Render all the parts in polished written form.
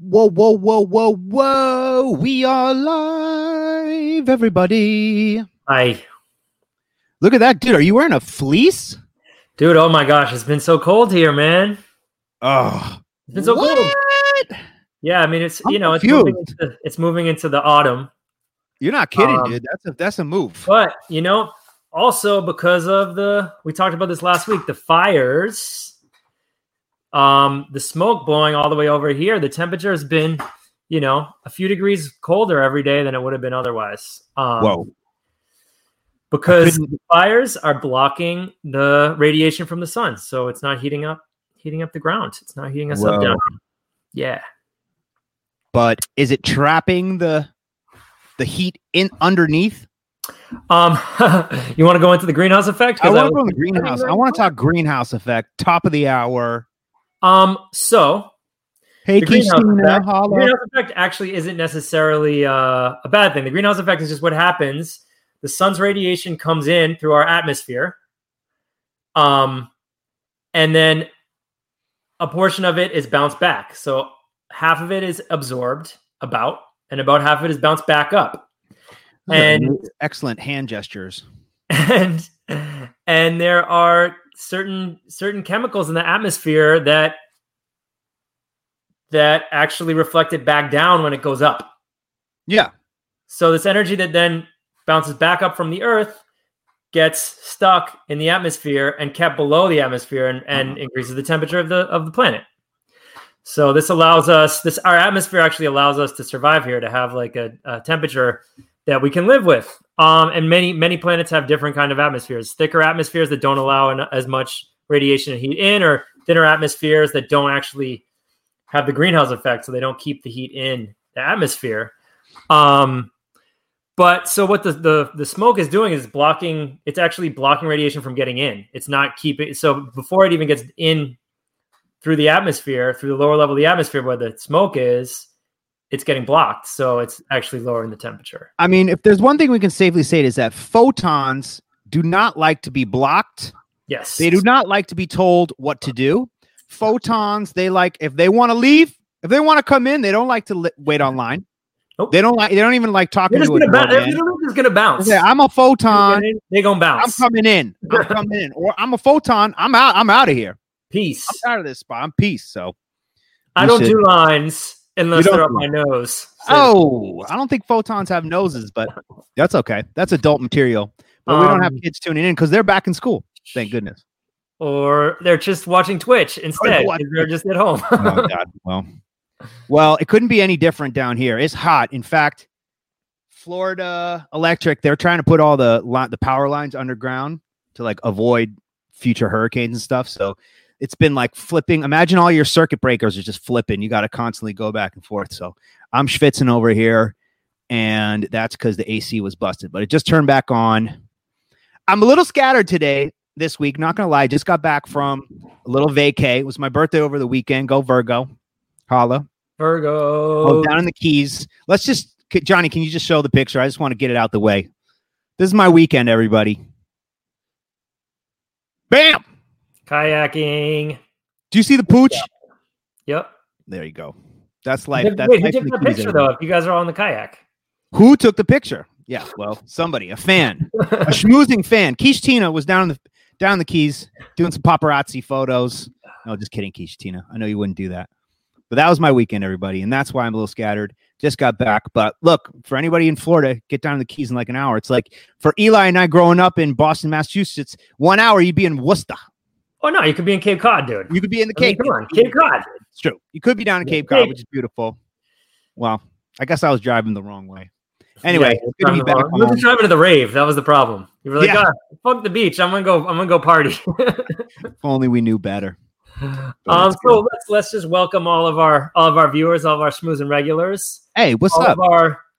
Whoa, whoa, whoa, whoa, whoa. We are live, everybody. Hi. Look at that, dude. Are you wearing a fleece? Dude, oh my gosh. It's been so cold here, man. Oh. It's been so cold. Yeah, I mean, it's moving into the autumn. You're not kidding, dude. That's a move. But, you know, also because of we talked about this last week, the fires, the smoke blowing all the way over here, the temperature has been, you know, a few degrees colder every day than it would have been otherwise. Whoa. Because the fires are blocking the radiation from the sun, so it's not heating up the ground. It's not heating us up down here. Yeah. But is it trapping the heat in underneath? You want to go into the greenhouse effect? I want to go into the greenhouse. I want to talk greenhouse effect. Top of the hour. So, hey, the greenhouse effect actually isn't necessarily a bad thing. The greenhouse effect is just what happens. The sun's radiation comes in through our atmosphere, and then a portion of it is bounced back. So half of it is absorbed, and about half of it is bounced back up. And excellent hand gestures. And there are certain chemicals in the atmosphere that actually reflect it back down when it goes up. Yeah. So this energy that then bounces back up from the earth, gets stuck in the atmosphere and kept below the atmosphere and increases the temperature of the planet. So this allows us, our atmosphere actually allows us to survive here, to have like a temperature that we can live with. And many planets have different kind of atmospheres, thicker atmospheres that don't allow as much radiation and heat in, or thinner atmospheres that don't actually have the greenhouse effect. So they don't keep the heat in the atmosphere. But so what the smoke is doing is blocking. It's actually blocking radiation from getting in. It's not keeping. So before it even gets in through the atmosphere, through the lower level of the atmosphere where the smoke is, it's getting blocked. So it's actually lowering the temperature. I mean, if there's one thing we can safely say, it is that photons do not like to be blocked. Yes. They do not like to be told what to do. Photons, they like, if they want to leave, if they want to come in, they don't like to wait online. Nope. They don't even like talking to it. They're just gonna bounce. Yeah, I'm a photon. They're gonna bounce. I'm coming in. Or I'm a photon. I'm out. I'm out of here. Peace. I'm out of this spot. I'm peace. So I don't do lines unless they're up my nose. So. Oh, I don't think photons have noses, but that's okay. That's adult material. But we don't have kids tuning in because they're back in school. Thank goodness. Or they're just watching Twitch instead. They're just at home. Oh God. Well, it couldn't be any different down here. It's hot. In fact, Florida Electric, they're trying to put all the power lines underground to like avoid future hurricanes and stuff. So it's been like flipping. Imagine all your circuit breakers are just flipping. You got to constantly go back and forth. So I'm schwitzing over here, and that's because the AC was busted, but it just turned back on. I'm a little scattered today. This week, not gonna lie, I just got back from a little vacay. It was my birthday over the weekend. Go Virgo. Holla. Virgo. Oh, down in the Keys. Let's just, Johnny, can you just show the picture? I just want to get it out the way. This is my weekend, everybody. Bam! Kayaking. Do you see the pooch? Yeah. Yep. There you go. That's life. Wait, who took the picture, though, if you guys are on the kayak? Who took the picture? Yeah, well, somebody, a fan. A schmoozing fan. Keish Tina was down the Keys doing some paparazzi photos. No, just kidding, Keish Tina. I know you wouldn't do that. But that was my weekend, everybody, and that's why I'm a little scattered. Just got back. But look, for anybody in Florida, get down to the Keys in like an hour. It's like for Eli and I growing up in Boston, Massachusetts, 1 hour, you'd be in Worcester. Oh, no, you could be in Cape Cod, dude. You could be in the Cape. Come on, Cape Cod. It's true. You could be down in Cape Cod, which is beautiful. Well, I guess I was driving the wrong way. Anyway, yeah, you were driving to the rave. That was the problem. You were like, yeah. Oh, fuck the beach. I'm gonna go party. If only we knew better. So let's just welcome all of our viewers, all of our schmoozing regulars. Hey, what's up?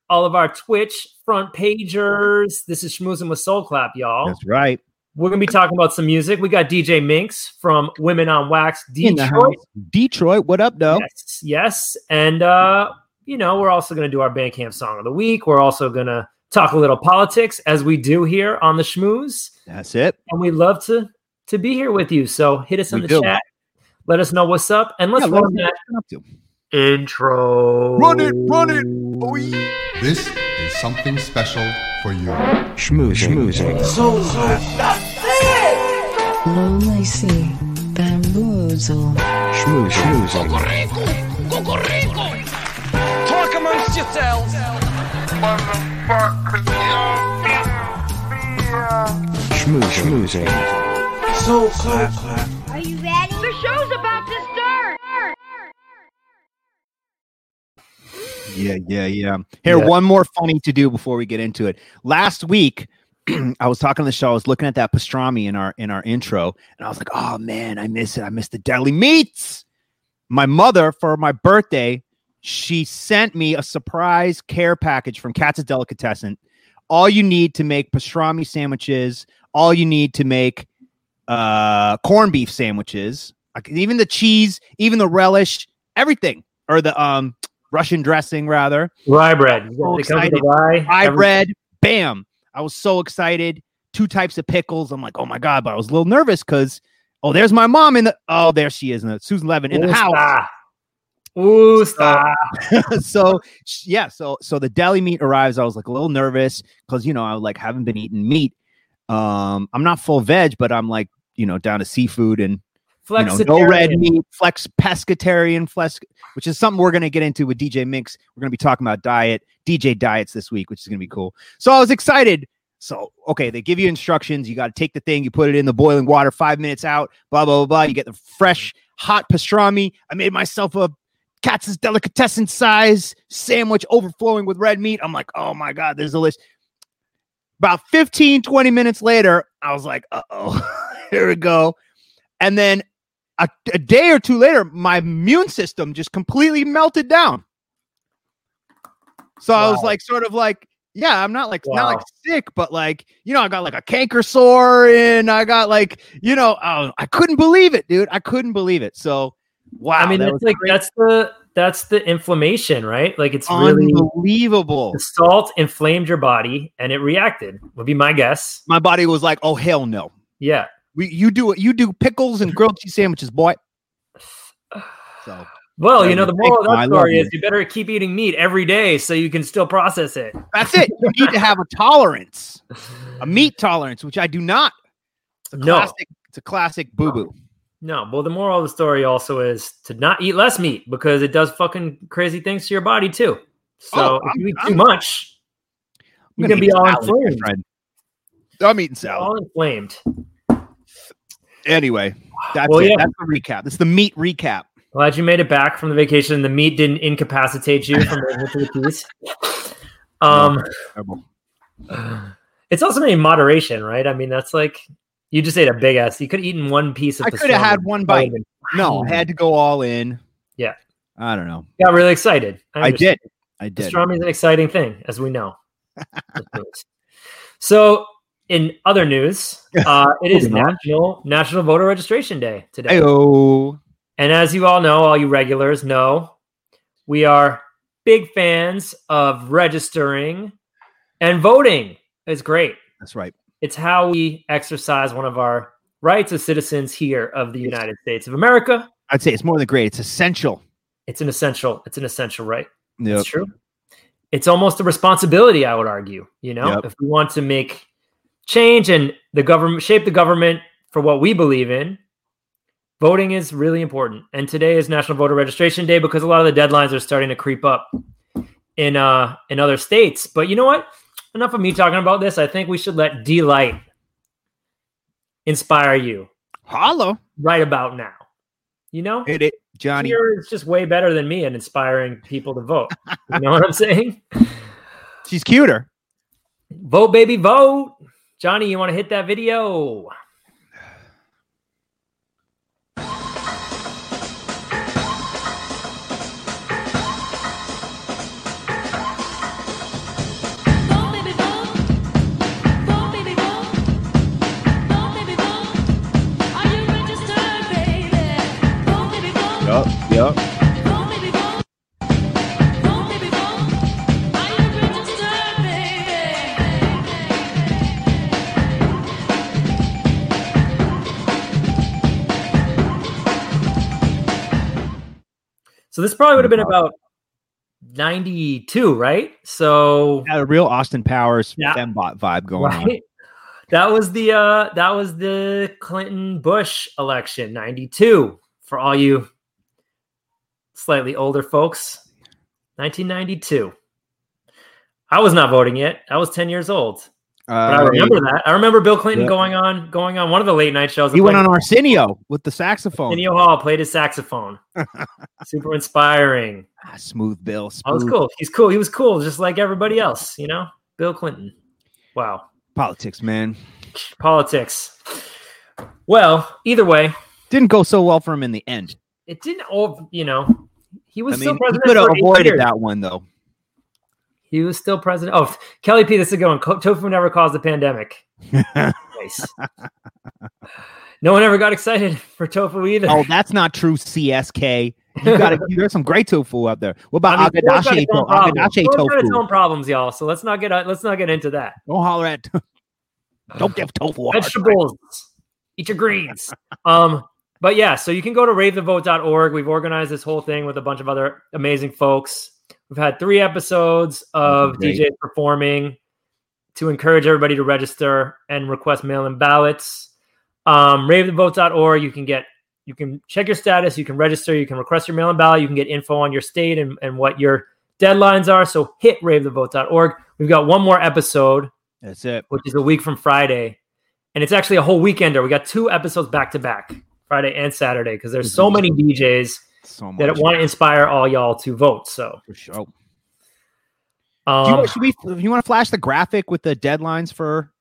All of our Twitch front pagers. This is Schmoozing with Soul Clap, y'all. That's right. We're gonna be talking about some music. We got DJ Minx from Women on Wax, Detroit. What up, though? Yes. And you know, we're also gonna do our Bandcamp song of the week. We're also gonna talk a little politics as we do here on the Schmooze. That's it. And we love to be here with you. So hit us in the chat. Let us know what's up, and let's run that. Intro. Run it, run it. Boy. This is something special for you. Schmoozing. So that's it. Lonely bamboozle. Schmoozing. Cocorico. Talk amongst yourselves. Motherfucker. Schmoozing. So. Are you ready? The show's about to start. Yeah. One more funny to do before we get into it. Last week, I was talking on the show. I was looking at that pastrami in our intro, and I was like, "Oh man, I miss it. I miss the deli meats." My mother, for my birthday, she sent me a surprise care package from Katz's Delicatessen. All you need to make pastrami sandwiches. All you need to make corned beef sandwiches. Even the cheese, even the relish, everything, or the Russian dressing, rather. Rye bread. So excited. Rye bread. Bam. I was so excited. 2 types of pickles. I'm like, oh, my God. But I was a little nervous because, there's my mom there she is. Susan Levin in the house. Ooh, stop. So the deli meat arrives. I was like a little nervous because, I like haven't been eating meat. I'm not full veg, but I'm like, down to seafood and no red meat, flex pescatarian, which is something we're going to get into with DJ Minx. We're going to be talking about DJ diets this week, which is going to be cool. So I was excited. So, okay, they give you instructions. You got to take the thing, you put it in the boiling water, 5 minutes out, blah, blah, blah. You get the fresh, hot pastrami. I made myself a Katz's Delicatessen size sandwich overflowing with red meat. I'm like, oh, my God, there's a list. About 15, 20 minutes later, I was like, uh-oh, here we go. And then a day or two later, my immune system just completely melted down. So wow. I was like, sort of like, yeah, I'm not sick, but like, I got like a canker sore and I got like, I couldn't believe it, dude. I couldn't believe it. So, wow. I mean, that's the inflammation, right? Like it's really unbelievable. The salt inflamed your body and it reacted would be my guess. My body was like, oh, hell no. Yeah. You do it. You do pickles and grilled cheese sandwiches, boy. So, well, the moral of that story is you better keep eating meat every day so you can still process it. That's it. You need to have a meat tolerance, which I do not. It's a classic boo-boo. No, well, the moral of the story also is to not eat less meat because it does fucking crazy things to your body too. So if you eat too much, you're going to be all inflamed. I'm eating salad. All inflamed. Anyway, that's it. That's the recap. It's the meat recap. Glad you made it back from the vacation. The meat didn't incapacitate you from the piece. It's also made in moderation, right? I mean, that's like you just ate a big ass. You could have eaten one piece of I could have had one bite. No, I had to go all in. Yeah. I don't know. Got really excited. I did. Pastrami is an exciting thing, as we know. So in other news, it is National Voter Registration Day today. Hey-o. And as you all know, all you regulars know, we are big fans of registering and voting. It's great. That's right. It's how we exercise one of our rights as citizens here of the United States of America. I'd say it's more than great. It's essential. It's an essential right. Yep. That's true. It's almost a responsibility, I would argue, yep. If we want to make change and the government shape the government for what we believe in. Voting is really important, and today is National Voter Registration Day because a lot of the deadlines are starting to creep up in other states. But you know what? Enough of me talking about this. I think we should let D-Light inspire you. Hello, right about now. Hit it, Johnny. Here is just way better than me at inspiring people to vote. You know what I'm saying? She's cuter. Vote, baby, vote. Johnny, you want to hit that video? Yup. So this probably would have been about 92, right? So a real Austin Powers fembot vibe going on. That was the Clinton Bush election, 92, for all you slightly older folks. 1992. I was not voting yet. I was 10 years old. But I remember that. I remember Bill Clinton going on one of the late night shows. He went on Arsenio with the saxophone. Arsenio Hall played his saxophone. Super inspiring. Ah, smooth Bill. Smooth. Oh, it's cool. He's cool. He was cool, just like everybody else, you know? Bill Clinton. Wow. Politics, man. Politics. Well, either way. Didn't go so well for him in the end. It didn't, you know, he was still president. He could have avoided that one, though. He was still president. Oh, Kelly P, this is going. Tofu never caused the pandemic. Nice. No one ever got excited for tofu either. Oh, that's not true, CSK. You got there's some great tofu out there. What about agadashi tofu? Got its own problems, y'all. So let's not get into that. Don't holler at. Don't give tofu vegetables. Eat your greens. But yeah, so you can go to RaveTheVote.org. We've organized this whole thing with a bunch of other amazing folks. We've had 3 episodes of DJs performing to encourage everybody to register and request mail-in ballots. RaveTheVote.org. You can check your status. You can register. You can request your mail-in ballot. You can get info on your state and what your deadlines are. So hit RaveTheVote.org. We've got one more episode. That's it. Which is a week from Friday. And it's actually a whole weekender. We got 2 episodes back-to-back, Friday and Saturday, because there's so many DJs that want to inspire all y'all to vote. So for sure. You want to flash the graphic with the deadlines for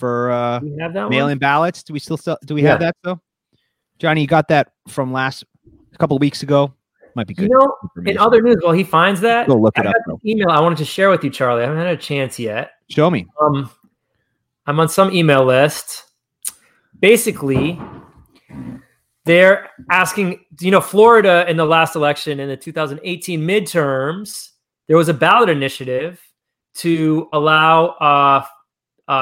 mail-in ballots? Do we still have that though? Johnny, you got that from a couple of weeks ago. Might be good. You know, in other news, while he finds that, go look it up. Email I wanted to share with you, Charlie. I haven't had a chance yet. Show me. I'm on some email list. Basically, they're asking, you know, Florida in the last election in the 2018 midterms, there was a ballot initiative to allow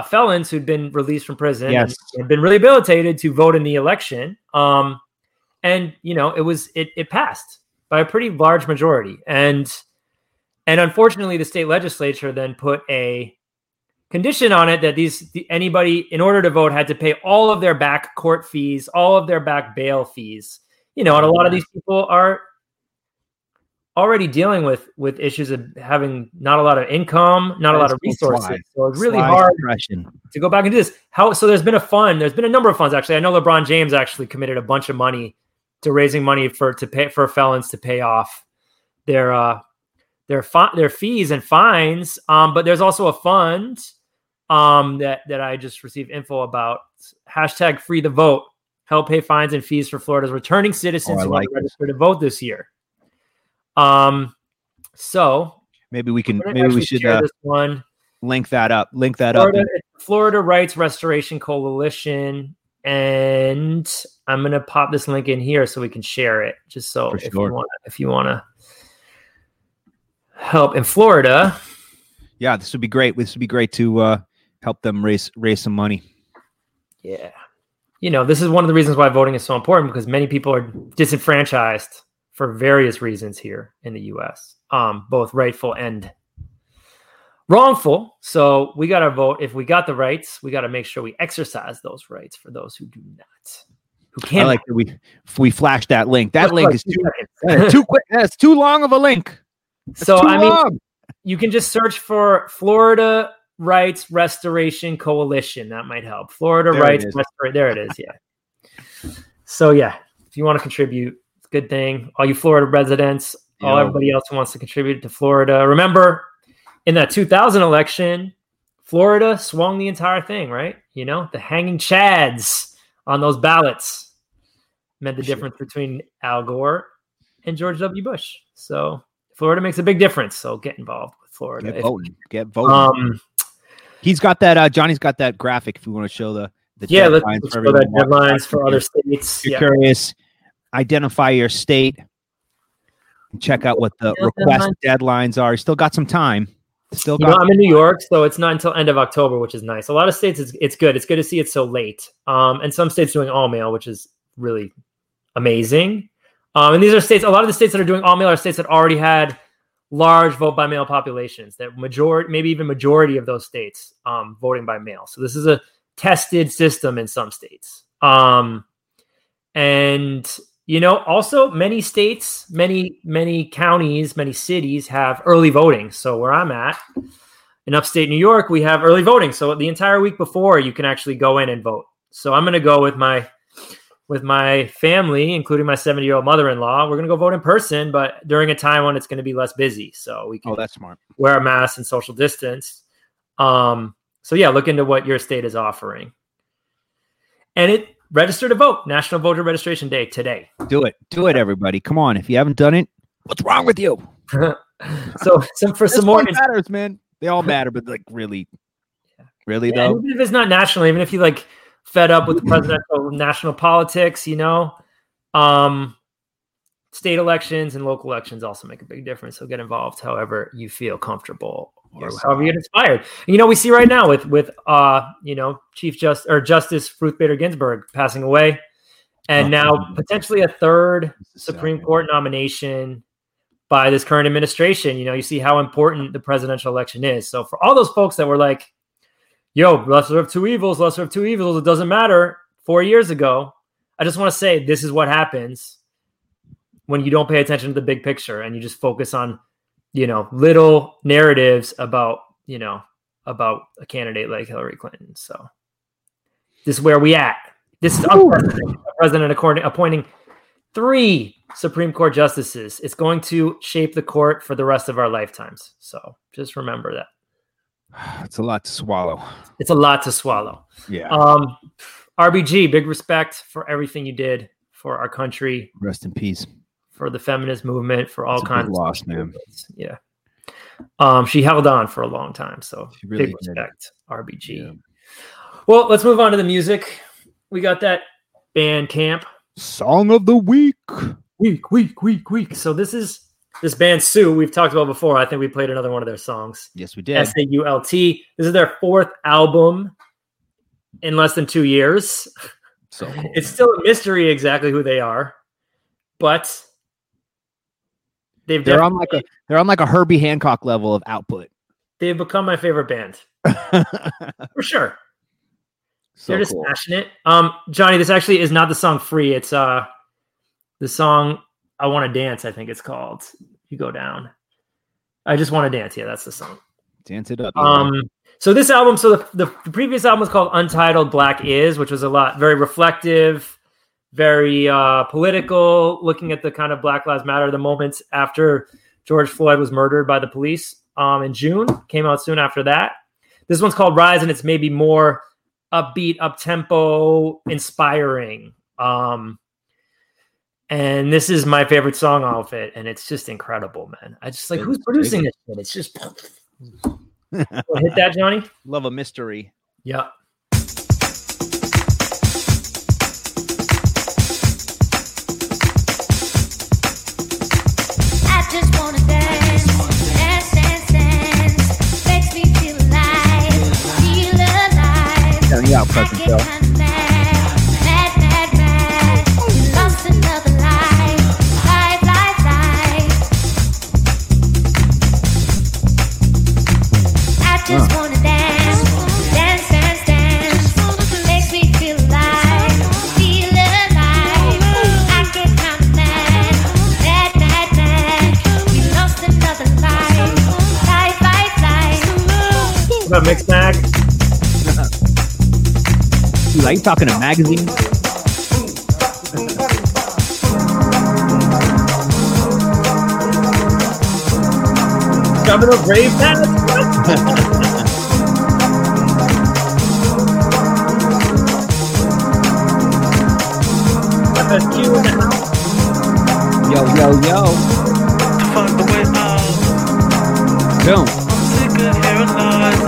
felons who'd been released from prison and been rehabilitated to vote in the election. And you know, it passed by a pretty large majority. And unfortunately, the state legislature then put a condition on it that anybody in order to vote had to pay all of their back court fees, all of their back bail fees, you know, and a lot of these people are already dealing with issues of having not a lot of income, not a lot of resources. So it's really hard to go back and do this. So there's been a number of funds, actually. I know LeBron James actually committed a bunch of money to raising money for felons to pay off their fees and fines. But there's also a fund that I just received info about. #FreeTheVote. Help pay fines and fees for Florida's returning citizens who register to vote this year. So maybe we should share this one. Link that up. Florida Rights Restoration Coalition. And I'm going to pop this link in here so we can share it just so if you want to help in Florida. Yeah, this would be great. This would be great to help them raise some money. Yeah. You know, this is one of the reasons why voting is so important, because many people are disenfranchised for various reasons here in the U.S., both rightful and wrongful. So we got to vote. If we got the rights, we got to make sure we exercise those rights for those who do not. Who can't. I like that we flashed that link. That link is too quick. That's too long of a link. You can just search for Florida Rights Restoration Coalition. That might help. There it is. Yeah. So yeah, if you want to contribute, it's a good thing. All you Florida residents, all everybody else who wants to contribute to Florida. Remember, in that 2000 election, Florida swung the entire thing, right? You know, the hanging chads on those ballots meant the difference between Al Gore and George W. Bush. So Florida makes a big difference, so get involved with Florida. Get voting. He's got that. Johnny's got that graphic. If you want to show the deadlines, let's show that deadlines for other states. If you're curious, identify your state and check out what the request deadlines are. You still got some time. I'm in New York, so it's not until end of October, which is nice. A lot of states, it's good. It's good to see it so late. And some states doing all mail, which is really amazing. And these are states, a lot of the states that are doing all-mail are states that already had large vote-by-mail populations, that majority, maybe even majority of those states voting by mail. So this is a tested system in some states. And, you know, also many states, many counties, many cities have early voting. So where I'm at in upstate New York, we have early voting. So the entire week before, you can actually go in and vote. So I'm going to go with my family, including my 70-year-old mother-in-law. We're going to go vote in person, but during a time when it's going to be less busy. So we can wear a mask and social distance. So yeah, look into what your state is offering. And register to vote. National Voter Registration Day today. Do it, everybody. Come on. If you haven't done it, what's wrong with you? Matters, man. They all matter, but like really though. Even if it's not national, even if you like fed up with the presidential national politics, you know, state elections and local elections also make a big difference. So get involved however you feel comfortable or however you get inspired. And, you know, we see right now with you know, Justice Ruth Bader Ginsburg passing away, and now potentially a third Supreme Court nomination by this current administration. You know, you see how important the presidential election is. So for all those folks that were like, yo, lesser of two evils, it doesn't matter 4 years ago, I just want to say this is what happens when you don't pay attention to the big picture and you just focus on, you know, little narratives about a candidate like Hillary Clinton. So this is where we at. This is unprecedented. The president appointing 3 Supreme Court justices. It's going to shape the court for the rest of our lifetimes. So just remember that. It's a lot to swallow. Yeah. RBG, big respect for everything you did for our country. Rest in peace. For the feminist movement, for all it's kinds of loss, man. Yeah. She held on for a long time. So really big respect, RBG. Yeah. Well, let's move on to the music. We got that Bandcamp song of the week. So this is this band Sue we've talked about before. I think we played another one of their songs. Yes, we did. SAULT. This is their 4th album in less than 2 years. So cool. It's still a mystery exactly who they are, but they're on like a Herbie Hancock level of output. They've become my favorite band for sure. So they're just cool. Passionate. Johnny, this actually is not the song Free. It's the song I Want to Dance, I think it's called. You go down. I Just Want to Dance. Yeah, that's the song. Dance it up. So this album, the previous album was called Untitled Black Is, which was very reflective, very political, looking at the kind of Black Lives Matter, the moments after George Floyd was murdered by the police in June. Came out soon after that. This one's called Rise, and it's maybe more upbeat, up-tempo, inspiring. And this is my favorite song off it, and it's just incredible, man. I just like, who's producing this shit? It's just... Hit that, Johnny. Love a mystery. Yeah. I just want to dance. Yeah, pleasant show. What about Mix Mag? Are you talking a magazine? Governor Brave Pass? FSQ in the house. Yo. Fuck the way out. Boom. I'm sick of hearing lies.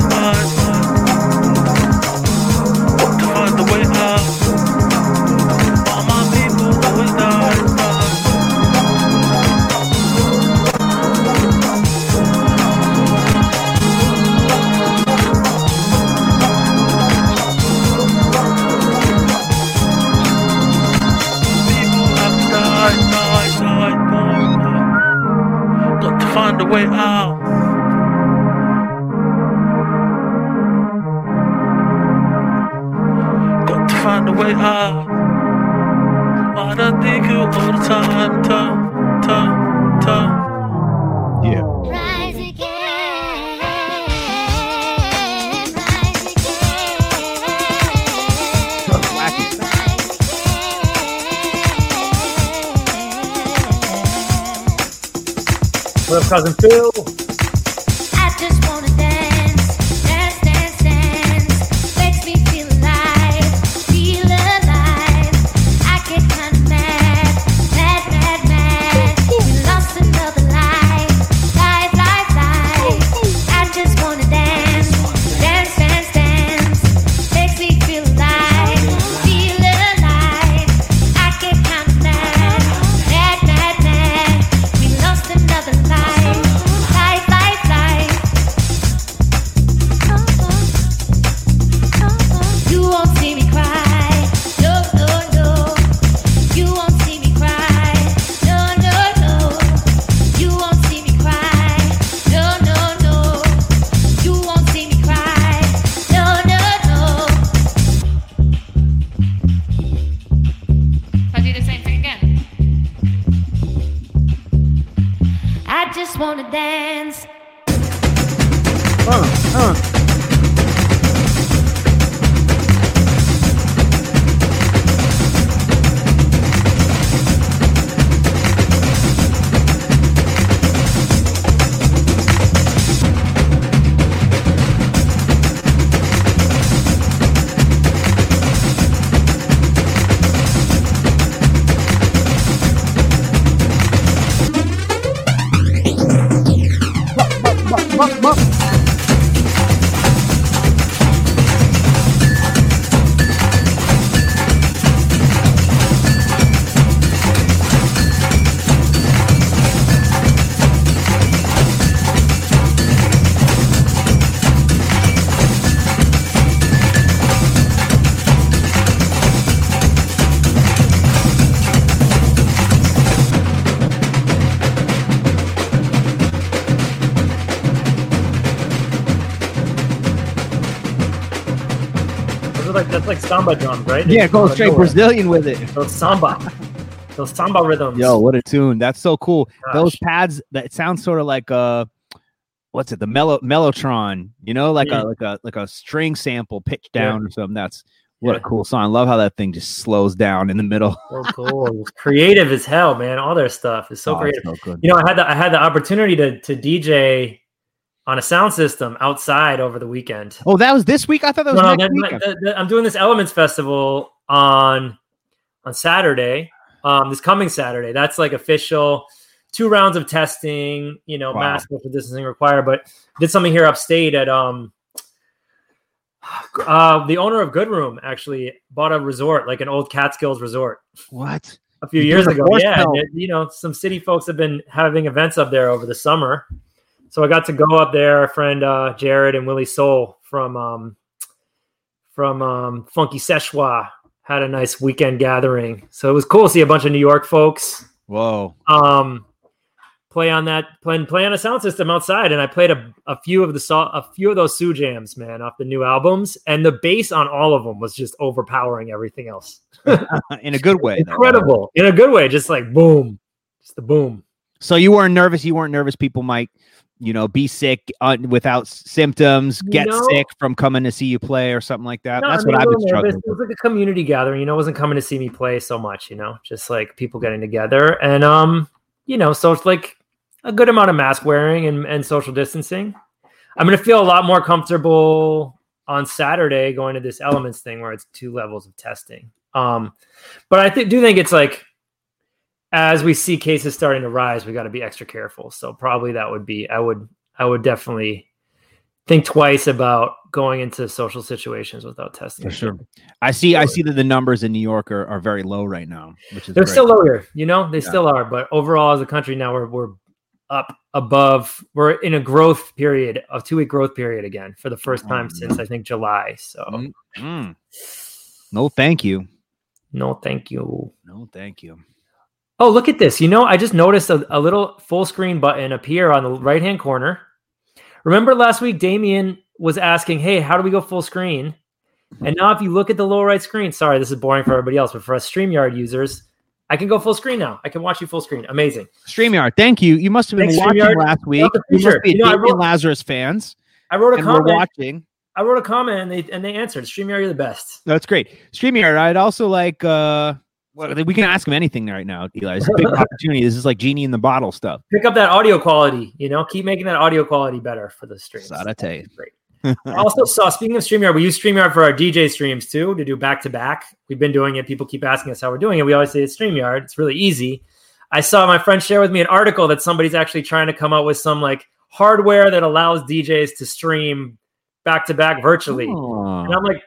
somewhere else. Got to find a way out. Why do I think you all the time? Yeah. Rise again. Rise again. What up, cousin Phil? I just want to dance. Samba drums, right? Yeah, go straight Brazilian with it. Those samba rhythms. Yo, what a tune! That's so cool. Gosh. Those pads. That sounds sort of like what's it? The mellotron. You know, like a string sample pitch down or something. That's what a cool song. Love how that thing just slows down in the middle. So cool, creative as hell, man. All their stuff is so creative. So good. You know, I had the opportunity to DJ on a sound system outside over the weekend. Oh, that was this week? I thought that was next week. I'm doing this Elements Festival on Saturday, this coming Saturday. That's like official. 2 rounds of testing, mask, social distancing required. But did something here upstate at the owner of Good Room actually bought a resort, like an old Catskills resort. What? A few years ago. Yeah. Some city folks have been having events up there over the summer. So I got to go up there. Our friend Jared and Willie Soul from Funky Szechuan had a nice weekend gathering. So it was cool to see a bunch of New York folks. Whoa! Play on a sound system outside, and I played a few of those Sue jams, man, off the new albums, and the bass on all of them was just overpowering everything else in a good way. Incredible in a good way, just like boom, just the boom. So you weren't nervous. People might. Be sick without symptoms, sick from coming to see you play or something like that. That's what I've been struggling with. It was like a community gathering, wasn't coming to see me play so much, just like people getting together. And, so it's like a good amount of mask wearing and social distancing. I'm going to feel a lot more comfortable on Saturday going to this Elements thing where it's 2 levels of testing. But I do think it's like, as we see cases starting to rise, we got to be extra careful. So probably that would be, I would definitely think twice about going into social situations without testing. For sure. I see that the numbers in New York are very low right now, which is still lower, they still are, but overall as a country now we're up above, we're in a 2-week growth period again for the first time since I think July. So No, thank you. No, thank you. Oh, look at this. You know, I just noticed a little full screen button appear on the right-hand corner. Remember last week, Damien was asking, hey, how do we go full screen? And now if you look at the lower right screen, sorry, this is boring for everybody else, but for us StreamYard users, I can go full screen now. I can watch you full screen. Amazing. StreamYard, thank you. You must have been watching last week. You must be Damien Lazarus fans. I wrote a comment. We're watching. I wrote a comment and they answered. StreamYard, you're the best. That's great. StreamYard, I'd also like... we can ask him anything right now, Eli. It's a big opportunity. This is like genie in the bottle stuff. Pick up that audio quality, you know. Keep making that audio quality better for the streams. Great. I also saw, speaking of StreamYard, we use StreamYard for our DJ streams too, to do back-to-back. We've been doing it. People keep asking us how we're doing it. We always say it's StreamYard. It's really easy. I saw my friend share with me an article that somebody's actually trying to come up with some like hardware that allows DJs to stream back-to-back virtually. Aww. And I'm like...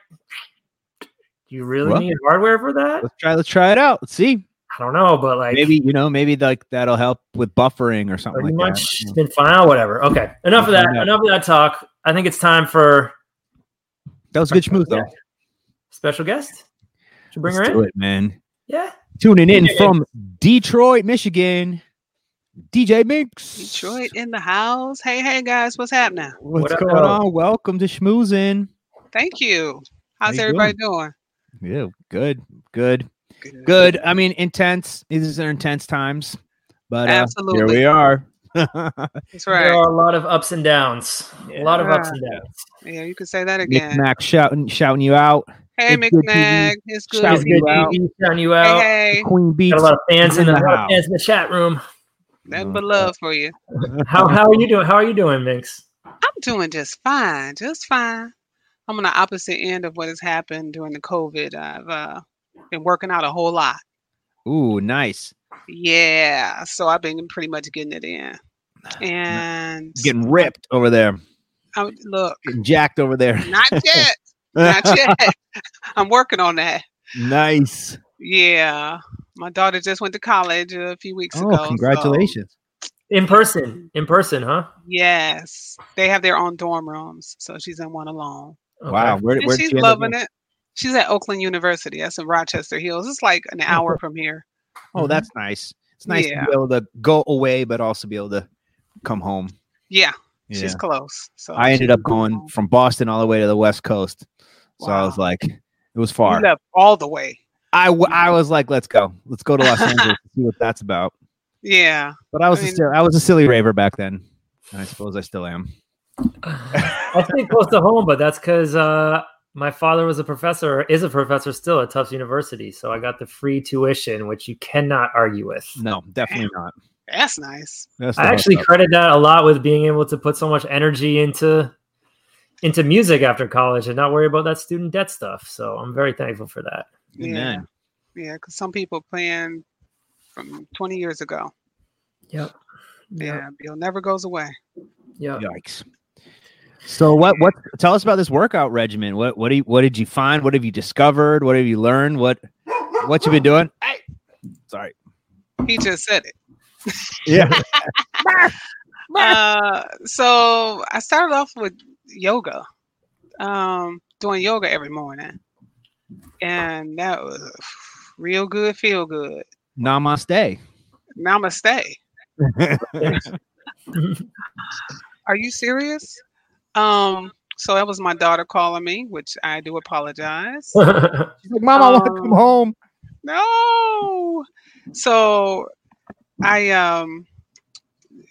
You really need hardware for that? Let's try it out. Let's see. I don't know, but like maybe like that'll help with buffering or something like that. It's been fine, whatever. Okay. Enough of that. Enough of that talk. I think it's time for that was a good schmooze though. Special guest. Should bring her in. Man. Yeah. Tuning in from Detroit, Michigan. DJ Minx. Detroit in the house. Hey guys, what's happening? What's going on? Welcome to Schmoozing. Thank you. How's everybody doing? Yeah, good. I mean, intense. These are intense times, but absolutely, here we are. That's right. There are a lot of ups and downs. Yeah. A lot of ups and downs. Yeah, you could say that again. Mick Mac shouting you out. Hey, Mick Mac, it's good. Shouting you out. Hey. Queen Beats. Got a lot of fans in the chat room. Nothing but love for you. How are you doing? How are you doing, Minx? I'm doing just fine. Just fine. I'm on the opposite end of what has happened during the COVID. I've been working out a whole lot. Ooh, nice. Yeah. So I've been pretty much getting it in. And getting ripped over there. Getting jacked over there. Not yet. I'm working on that. Nice. Yeah. My daughter just went to college a few weeks ago. Congratulations. So. In person, huh? Yes. They have their own dorm rooms. So she's in one alone. Okay. Wow, where she's loving it. She's at Oakland University. That's in Rochester Hills. It's like an hour from here. Oh, that's nice. It's nice to be able to go away, but also be able to come home. Yeah. She's close. So I ended up going from Boston all the way to the West Coast. Wow. So I was like, it was far. You left all the way. I was like, let's go to Los Angeles and see what that's about. Yeah, but I was a silly raver back then, and I suppose I still am. I stayed close to home, but that's because my father is a professor still at Tufts University, so I got the free tuition, which you cannot argue with. No, definitely not. That's nice. I actually credit that a lot with being able to put so much energy into music after college and not worry about that student debt stuff. So I'm very thankful for that. Yeah, because some people plan from 20 years ago. Yep. Yeah, Bill never goes away. Yeah. Yikes. So what tell us about this workout regimen. What did you find? What have you discovered? What have you learned? What you been doing? Hey. Sorry. He just said it. Yeah. So I started off with yoga. Doing yoga every morning. And that was real good, feel good. Namaste. Are you serious? So that was my daughter calling me, which I do apologize. She's like, Mom, I want to come home. No. So I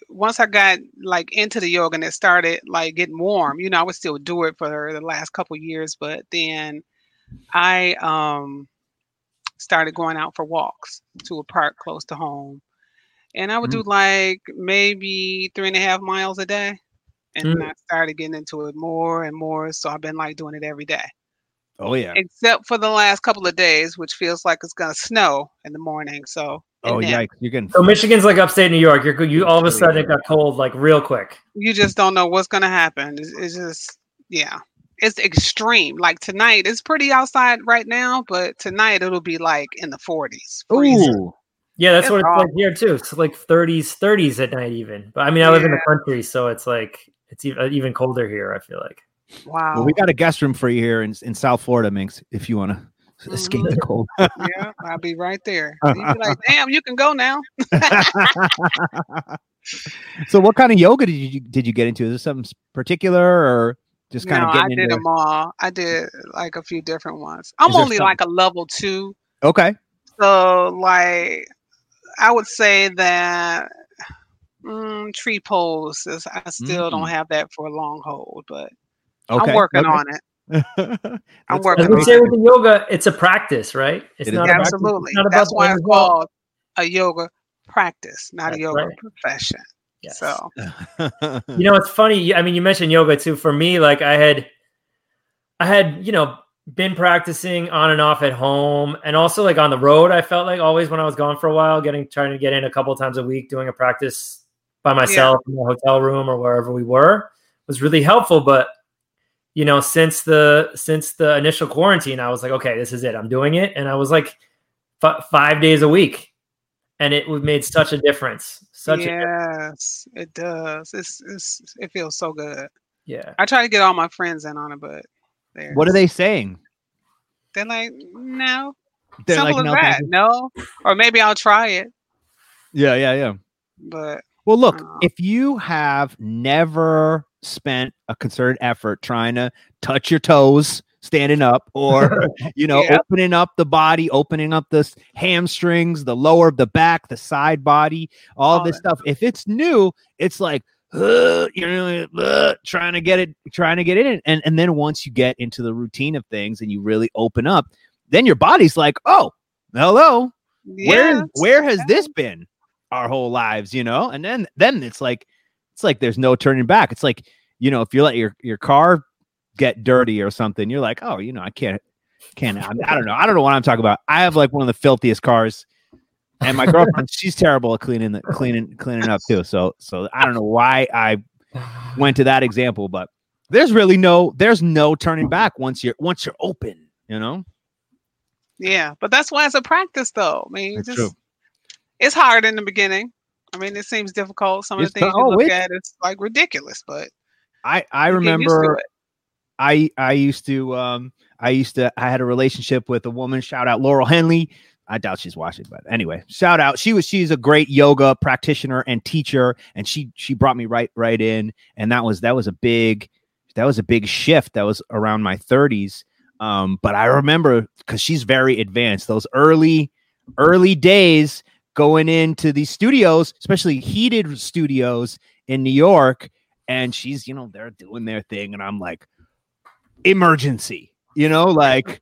once I got like into the yoga and it started like getting warm, you know, I would still do it for the last couple of years, but then I started going out for walks to a park close to home. And I would do like maybe 3.5 miles a day. And then I started getting into it more and more. So I've been like doing it every day. Oh, yeah. Except for the last couple of days, which feels like it's going to snow in the morning. So. Oh, yikes. You're getting. So Michigan's like upstate New York. You all of a sudden it got cold like real quick. You just don't know what's going to happen. It's just, yeah. It's extreme. Like tonight, it's pretty outside right now, but tonight it'll be like in the 40s. Freezing. Ooh. Yeah, that's what it's like here too. It's like 30s at night even. But I mean, I live in the country, so it's like it's even colder here, I feel like. Wow. Well, we got a guest room for you here in South Florida, Minx, if you want to escape the cold. Yeah, I'll be right there. You'd be like, damn, you can go now. So what kind of yoga did you get into? Is there something particular or just kind of getting into it? No, I did them all. I did like a few different ones. I'm only like a level 2. Okay. So like I would say that tree poles is, I still don't have that for a long hold, but I'm working on it. I'm working. As we say with the yoga, it's a practice, right? It's not absolutely. It's not about why it's called a yoga practice, not a yoga profession. Yes. So, you know, it's funny. I mean, you mentioned yoga too. For me, like I had, you know, been practicing on and off at home, and also like on the road. I felt like always when I was gone for a while, trying to get in a couple times a week, doing a practice by myself in the hotel room or wherever we were was really helpful, but. You know, since the initial quarantine, I was like, okay, this is it. I'm doing it. And I was like 5 days a week, and it made such a difference. Yes, it does. It feels so good. Yeah. I try to get all my friends in on it, but what are they saying? They're like, no. They're simple like, as that. No. Or maybe I'll try it. Yeah. But well, look, if you have never spent a concerted effort trying to touch your toes standing up, or opening up the body, opening up the hamstrings, the lower of the back, the side body, all this stuff. If it's new, it's like trying to get in, and then once you get into the routine of things and you really open up, then your body's like, oh, hello, where has this been our whole lives, you know? And then it's like. It's like there's no turning back. It's like, you know, if you let your car get dirty or something, you're like, oh, you know, I can't. I don't know what I'm talking about. I have like one of the filthiest cars, and my girlfriend, she's terrible at cleaning up too. So I don't know why I went to that example, but there's really no turning back once you're open, you know. Yeah, but that's why it's a practice, though. I mean, it's hard in the beginning. I mean, it seems difficult. Some of the things you look at, it's like ridiculous, but I remember I used to I had a relationship with a woman, shout out Laurel Henley. I doubt she's watching, but anyway, shout out. She's a great yoga practitioner and teacher, and she brought me right in, and that was a big shift. That was around my 30s. But I remember, because she's very advanced, those early days going into these studios, especially heated studios in New York, and she's, you know, they're doing their thing, and I'm like, emergency, you know, like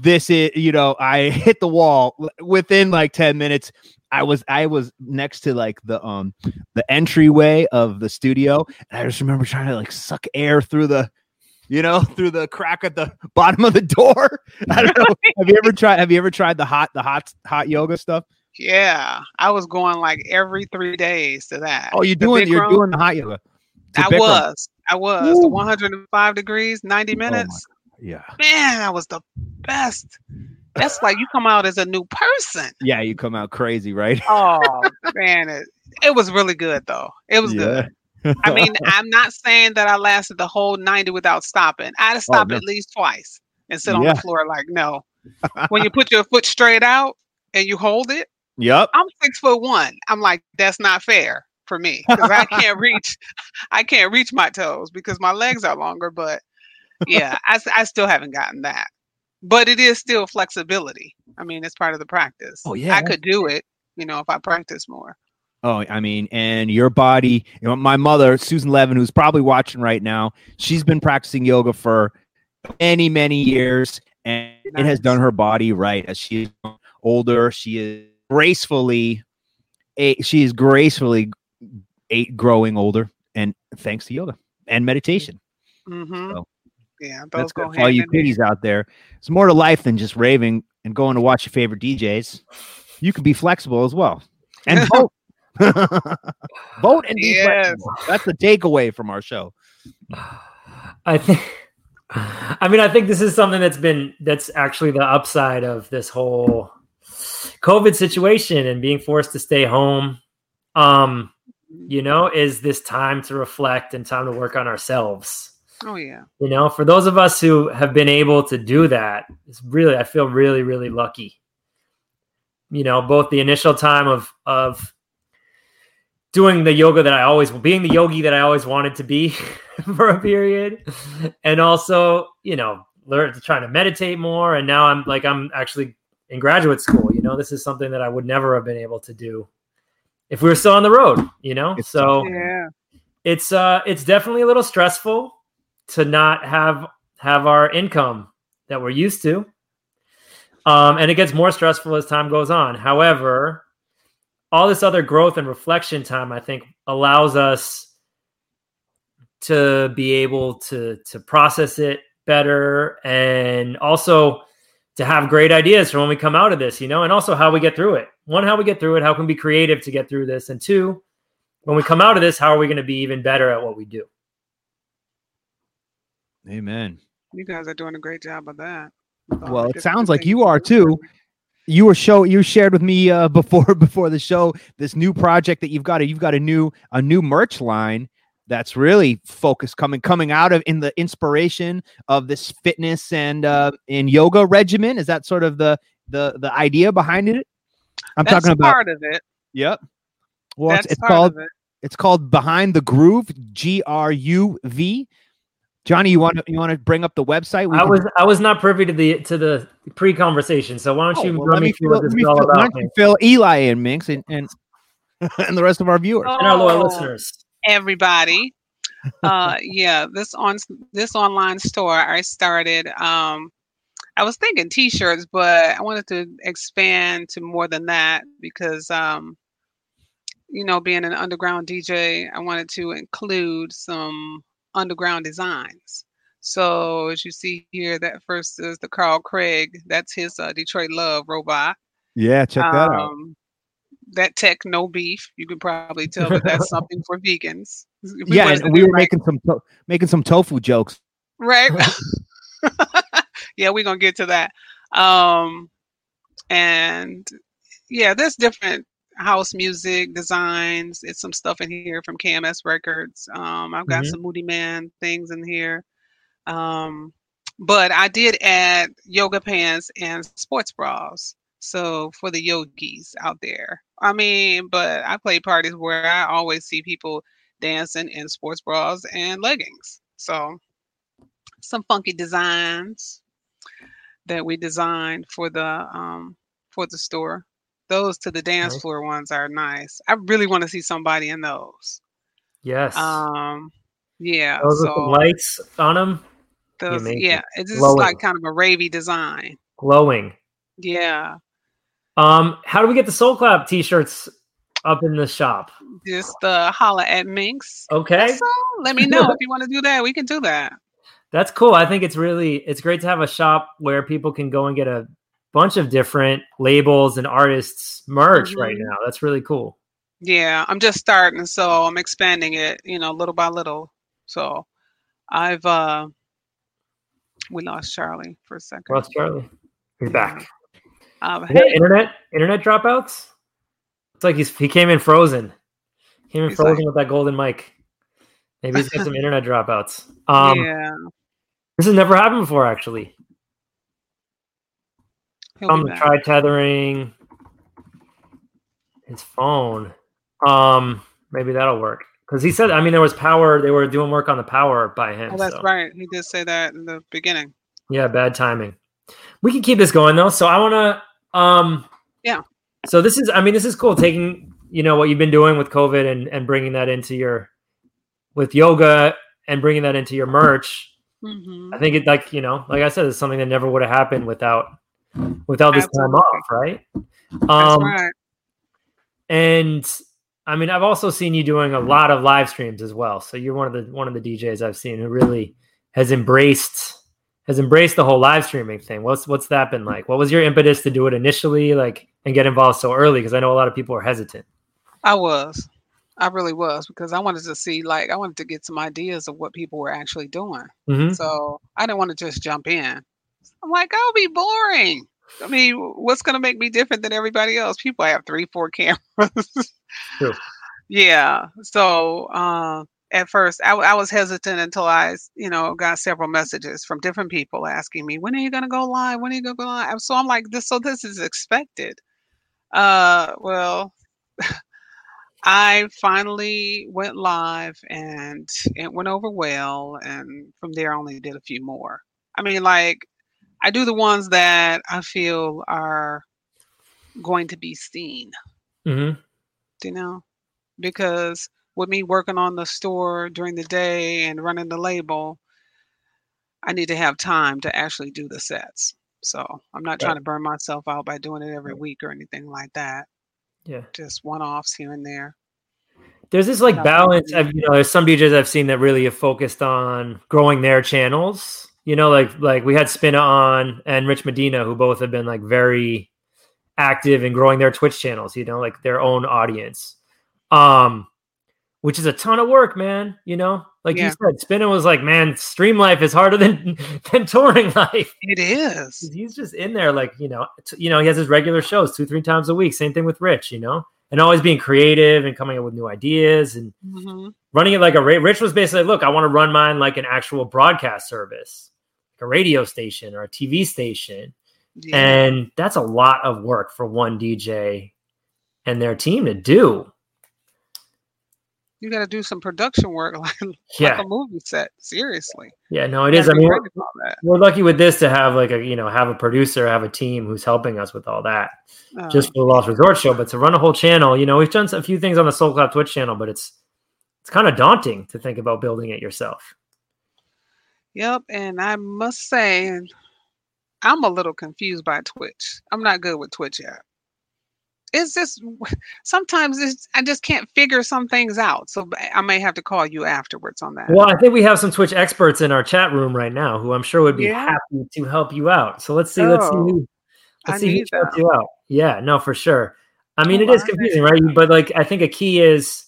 this is, you know, I hit the wall within like 10 minutes. I was next to like the entryway of the studio, and I just remember trying to like suck air through the crack at the bottom of the door. I don't know. Have you ever tried the hot yoga stuff? Yeah, I was going like every 3 days to that. Oh, you're doing the hot yoga. I was. Ooh. The 105 degrees, 90 minutes. Oh yeah. Man, that was the best. That's like you come out as a new person. Yeah, you come out crazy, right? Oh, man, it was really good, though. It was good. I mean, I'm not saying that I lasted the whole 90 without stopping. I had to stop at least twice and sit on the floor like, no. When you put your foot straight out and you hold it, yep. I'm 6'1". I'm like, that's not fair for me, because I can't reach my toes because my legs are longer. But yeah, I still haven't gotten that. But it is still flexibility. I mean, it's part of the practice. Oh yeah, I could do it, you know, if I practice more. Oh, I mean, and your body. You know, my mother, Susan Levin, who's probably watching right now, she's been practicing yoga for many years, and it has done her body right. As she's older, she is. She is gracefully growing older, and thanks to yoga and meditation. Mm-hmm. So, yeah, that's good for all you kiddies out there. It's more to life than just raving and going to watch your favorite DJs. You can be flexible as well, and vote. Vote and be flexible. That's the takeaway from our show. I think this is something that's actually the upside of this whole COVID situation and being forced to stay home, is this time to reflect and time to work on ourselves. Oh, yeah. You know, for those of us who have been able to do that, it's really, I feel really, really lucky. You know, both the initial time of doing the yoga that I always, being the yogi that I always wanted to be for a period. And also, you know, trying to meditate more. And now I'm actually in graduate school. You know, this is something that I would never have been able to do if we were still on the road, you know? So yeah. It's definitely a little stressful to not have our income that we're used to. And it gets more stressful as time goes on. However, all this other growth and reflection time, I think, allows us to be able to process it better, and also to have great ideas for when we come out of this, you know, and also how we get through it. One, how we get through it, how can we be creative to get through this? And two, when we come out of this, how are we going to be even better at what we do? Amen. You guys are doing a great job of that. Well, it sounds like you are too. You shared with me before the show this new project that you've got a new merch line that's really focused coming out of in the inspiration of this fitness and yoga regimen. Is that sort of the idea behind it? That's talking about part of it. Yep. Well, that's it's part called of it. It's called Behind the Groove, GRUV. Johnny, you want to bring up the website? I was not privy to the pre-conversation, so why don't you run me through what this is all about? Why don't you fill Eli in, Minx, and the rest of our viewers and our loyal listeners? Everybody, yeah, this online store I started. I was thinking T-shirts, but I wanted to expand to more than that because, you know, being an underground DJ, I wanted to include some underground designs. So as you see here, that first is the Carl Craig. That's his Detroit Love robot. Yeah, check that out. That tech no beef. You can probably tell that that's something for vegans. Yeah, and we were making some tofu jokes. Right. Yeah, we're gonna get to that. And yeah, there's different house music designs. It's some stuff in here from KMS Records. I've got some Moody Man things in here. But I did add yoga pants and sports bras. So for the yogis out there, I mean, but I play parties where I always see people dancing in sports bras and leggings. So some funky designs that we designed for the store. Those to the dance floor ones are nice. I really want to see somebody in those. Yes. Yeah. Those with the lights on them. Those, yeah. It's just like kind of a ravey design. Glowing. Yeah. How do we get the Soul Clap t-shirts up in the shop? Just holla at Minx. Okay. So let me know if you want to do that. We can do that. That's cool. I think it's great to have a shop where people can go and get a bunch of different labels and artists merch right now. That's really cool. Yeah, I'm just starting, so I'm expanding it, you know, little by little. So I've we lost Charlie for a second. Lost Charlie. He's back. Hey, internet dropouts. It's like he came in frozen. With that golden mic. Maybe he's got some internet dropouts. Yeah. This has never happened before, actually. I'm going to try tethering his phone. Maybe that'll work. Because he said, I mean, there was power. They were doing work on the power by him. Oh, that's right. He did say that in the beginning. Yeah, bad timing. We can keep this going, though. So I want to... yeah. So this is cool, taking, you know, what you've been doing with COVID and bringing that into your... with yoga and bringing that into your merch. Mm-hmm. I think it, like, you know, like I said, it's something that never would have happened without this time off, right? That's right. And I mean, I've also seen you doing a lot of live streams as well. So you're one of the DJs I've seen who really has embraced the whole live streaming thing. What's that been like? What was your impetus to do it initially, like, and get involved so early? Because I know a lot of people are hesitant. I really was, because I wanted to get some ideas of what people were actually doing. Mm-hmm. So I didn't want to just jump in. I'm like, I'll be boring. I mean, what's going to make me different than everybody else? People have 3-4 cameras. True. Yeah. So at first. I was hesitant until I, got several messages from different people asking me, when are you going to go live? When are you going to go live? So I'm like, this is expected. Well, I finally went live and it went over well. And from there, I only did a few more. I mean, like, I do the ones that I feel are going to be seen. Mm-hmm. You know, because with me working on the store during the day and running the label, I need to have time to actually do the sets. So I'm not trying to burn myself out by doing it every week or anything like that. Yeah. Just one-offs here and there. There's this like balance of, there's some DJs I've seen that really have focused on growing their channels, like we had Spinna on and Rich Medina, who both have been like very active in growing their Twitch channels, like their own audience, which is a ton of work, man. You said, Spinna was like, man, stream life is harder than touring life. It is. He's just in there. Like, he has his regular shows 2-3 times a week. Same thing with Rich, and always being creative and coming up with new ideas and running it like Rich was basically like, look, I want to run mine like an actual broadcast service, like a radio station or a TV station. Yeah. And that's a lot of work for one DJ and their team to do. You got to do some production work like a movie set. Seriously. Yeah, no, it is. I mean, we're lucky with this to have like have a producer, have a team who's helping us with all that just for the Lost Resort show. But to run a whole channel, we've done a few things on the Soul Clap Twitch channel, but it's kind of daunting to think about building it yourself. Yep. And I must say, I'm a little confused by Twitch. I'm not good with Twitch yet. It's just sometimes I just can't figure some things out. So I may have to call you afterwards on that. Well, I think we have some Twitch experts in our chat room right now who I'm sure would be happy to help you out. So let's see. Let's see who helps you out. Yeah, no, for sure. I mean, it is confusing, right? But like, I think a key is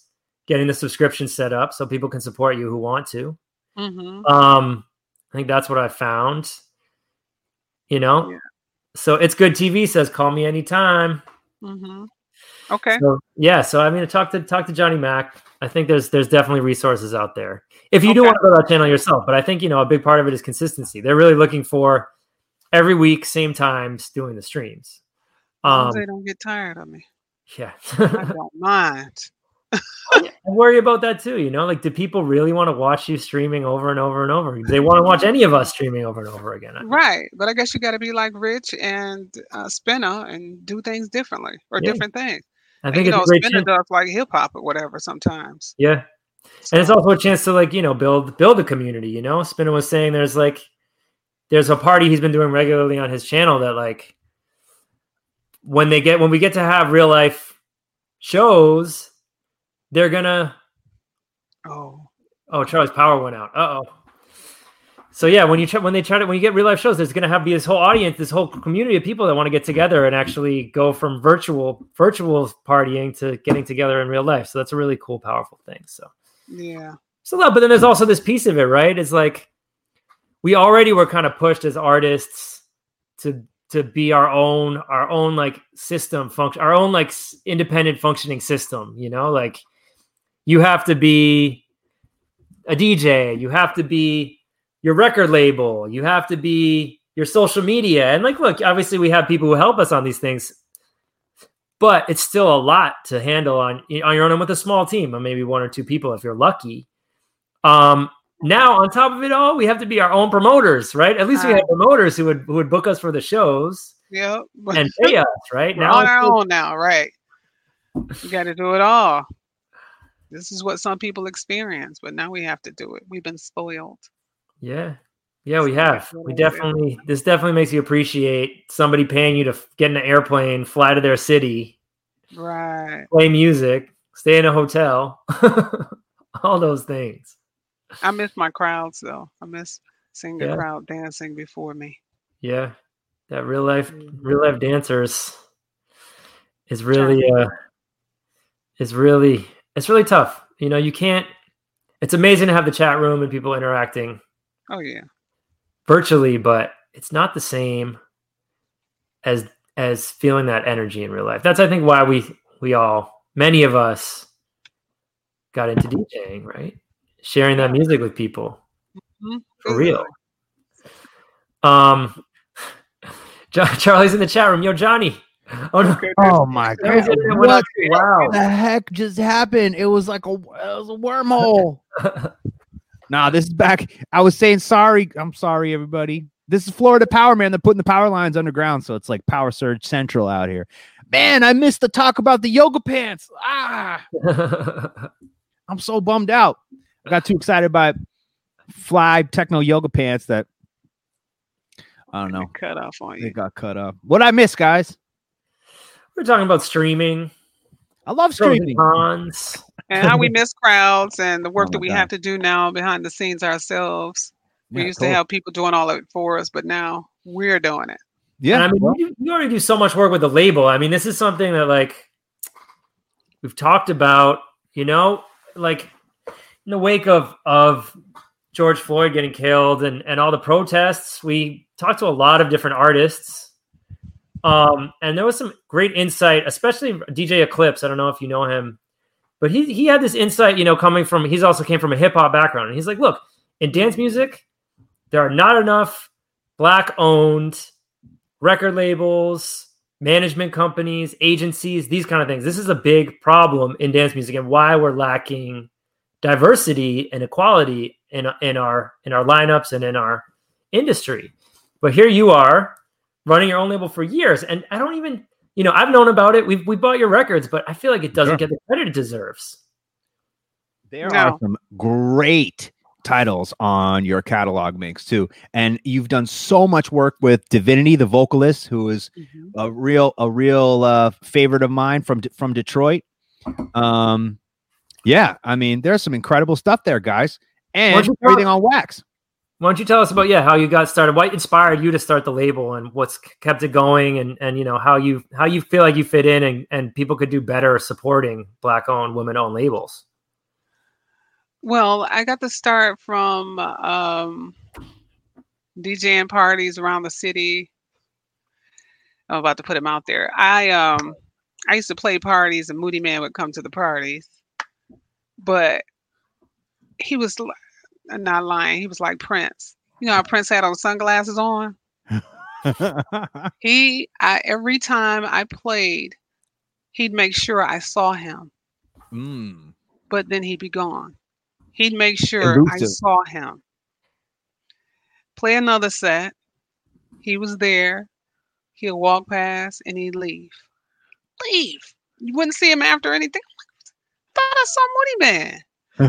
getting the subscription set up so people can support you who want to. Mm-hmm. I think that's what I found. So It's Good TV says, call me anytime. Mm-hmm. Okay. So, I mean, talk to Johnny Mac. I think there's definitely resources out there if you do want to go to that channel yourself, but I think, a big part of it is consistency. They're really looking for every week, same times doing the streams. They don't get tired of me. Yeah. I don't mind. I worry about that too. Like, do people really want to watch you streaming over and over and over? They want to watch any of us streaming over and over again, right? But I guess you got to be like Rich and Spinna and do things differently or different things. I think it's Spinna does like hip hop or whatever sometimes. Yeah, so. And it's also a chance to like build a community. Spinna was saying there's a party he's been doing regularly on his channel that like when we get to have real life shows. They're gonna. Oh, Charlie's power went out. So yeah, when you get real life shows, there's gonna have this whole audience, this whole community of people that want to get together and actually go from virtual partying to getting together in real life. So that's a really cool, powerful thing. So yeah, it's a lot. But then there's also this piece of it, right? It's like we already were kind of pushed as artists to be our own like system function, our own like independent functioning system. You have to be a DJ. You have to be your record label. You have to be your social media. And like, look, obviously we have people who help us on these things, but it's still a lot to handle on your own and with a small team, or maybe one or two people if you're lucky. Now on top of it all, we have to be our own promoters, right? At least we had promoters who would book us for the shows, and pay us, right? We're on our own now, right? You got to do it all. This is what some people experience, but now we have to do it. We've been spoiled. Yeah, we have. We definitely. This definitely makes you appreciate somebody paying you to get in an airplane, fly to their city, right? Play music, stay in a hotel, all those things. I miss my crowds though. I miss seeing the crowd dancing before me. Yeah, that real life dancers is really It's really tough. You can't, it's amazing to have the chat room and people interacting. Oh yeah. Virtually, but it's not the same as feeling that energy in real life. That's, I think, why many of us got into DJing, right? sharing that music with people. Mm-hmm. For real. Charlie's in the chat room. Yo, Johnny. Oh, no. Oh my God. What the heck just happened? It was like it was a wormhole. Nah, this is back. I was saying sorry. I'm sorry, everybody. This is Florida Power, man. They're putting the power lines underground, so it's like Power Surge Central out here. Man, I missed the talk about the yoga pants. Ah, I'm so bummed out. I got too excited by fly techno yoga pants that I don't know. Cut off on you. They got cut off. What'd I miss, guys? We're talking about streaming. I love streaming. And how we miss crowds and the work that we have to do now behind the scenes ourselves. We used to have people doing all of it for us, but now we're doing it. Yeah. And I mean, you already do so much work with the label. I mean, this is something that like we've talked about, you know, like in the wake of George Floyd getting killed and all the protests, we talked to a lot of different artists. And there was some great insight, especially DJ Eclipse. I don't know if you know him, but he had this insight, you know, he's also came from a hip hop background. And he's like, look, in dance music, there are not enough black owned record labels, management companies, agencies, these kind of things. This is a big problem in dance music and why we're lacking diversity and equality in our lineups and in our industry. But here you are running your own label for years. And I don't even, you know, I've known about it. We bought your records, but I feel like it doesn't get the credit it deserves. There are some great titles on your catalog mix too, and you've done so much work with Divinity, the vocalist, who is a real favorite of mine from Detroit. Yeah, I mean, there's some incredible stuff there, guys, and everything on wax. Why don't you tell us about how you got started? What inspired you to start the label, and what's kept it going, and you know how you feel like you fit in, and people could do better supporting black-owned, women-owned labels. Well, I got to start from DJing parties around the city. I'm about to put them out there. I used to play parties, and Moody Man would come to the parties, but he was not lying. He was like Prince. You know how Prince had on sunglasses on? Every time I played, he'd make sure I saw him, but then he'd be gone. He'd make sure I saw him. Play another set. He was there. He'll walk past and he'd leave. You wouldn't see him after anything. I thought I saw Moody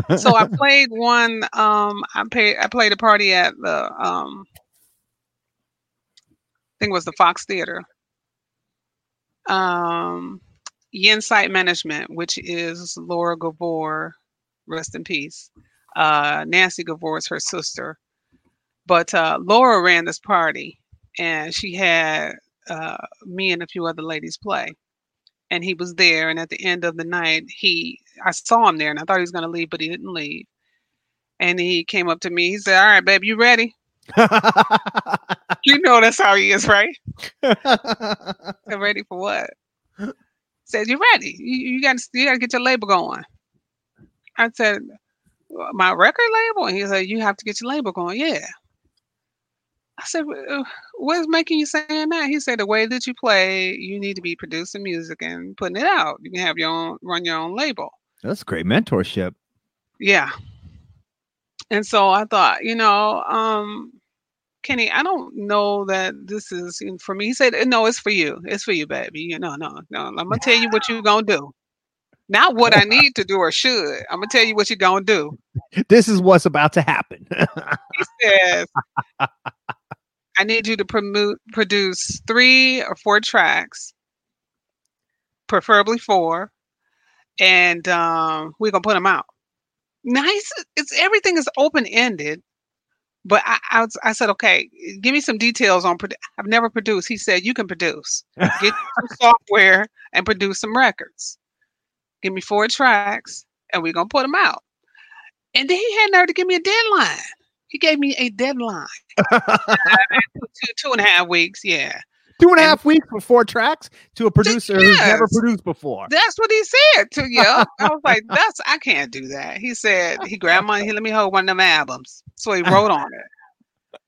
Man. So I played one. I played a party at the, I think it was the Fox Theater. Insight Management, which is Laura Gabor. Rest in peace. Nancy Gabor is her sister. But Laura ran this party, and she had me and a few other ladies play. And he was there, and at the end of the night, I saw him there, and I thought he was going to leave, but he didn't leave. And he came up to me. He said, all right, babe, you ready? You know that's how he is, right? I'm ready for what? He said, you ready? You got to get your label going. I said, my record label? And he said, you have to get your label going. Yeah. I said, what's making you saying that? He said, the way that you play, you need to be producing music and putting it out. You can have run your own label. That's great mentorship. Yeah. And so I thought, you know, Kenny, I don't know that this is for me. He said, no, it's for you. It's for you, baby. No. I'm going to tell you what you're going to do. Not what I need to do or should. I'm going to tell you what you're going to do. This is what's about to happen. He says, I need you to produce 3 or 4 tracks, preferably 4, and we're going to put them out. Nice. Everything is open-ended, but I said, okay, give me some details on I've never produced. He said, you can produce. Get some software and produce some records. Give me 4 tracks, and we're going to put them out. And then he had nerve to give me a deadline. He gave me a deadline. 2.5 weeks, yeah. 2.5 weeks with 4 tracks to a producer who's never produced before. That's what he said to you. I was like, I can't do that. He said, he grabbed mine, he let me hold one of them albums. So he wrote on it.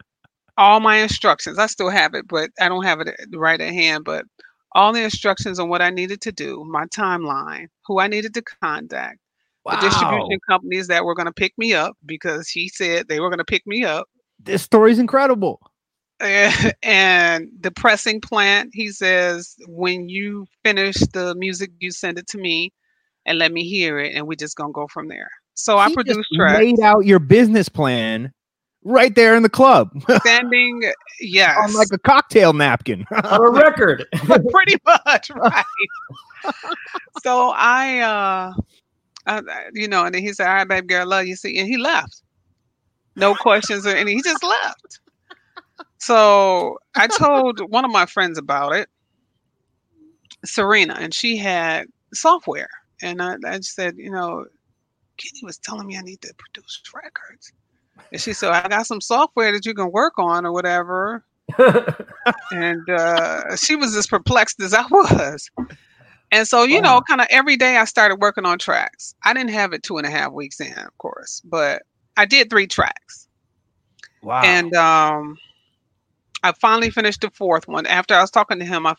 All my instructions. I still have it, but I don't have it right at hand. But all the instructions on what I needed to do, my timeline, who I needed to contact, the distribution companies that were going to pick me up, because he said they were going to pick me up. This story's incredible. And the pressing plant, he says, when you finish the music, you send it to me and let me hear it. And we're just going to go from there. So I produced tracks. Laid out your business plan right there in the club. Standing, yes. On like a cocktail napkin. On a record. Pretty much, right. So I, you know, and then he said, all right, baby girl, love you. See, and he left. No questions or anything. He just left. So I told one of my friends about it, Serena, and she had software. And I just said, you know, Kenny was telling me I need to produce records. And she said, I got some software that you can work on or whatever. And she was as perplexed as I was. And so, you know, kind of every day I started working on tracks. I didn't have it 2.5 weeks in, of course, but I did 3 tracks. Wow. And I finally finished the 4th one. After I was talking to him, I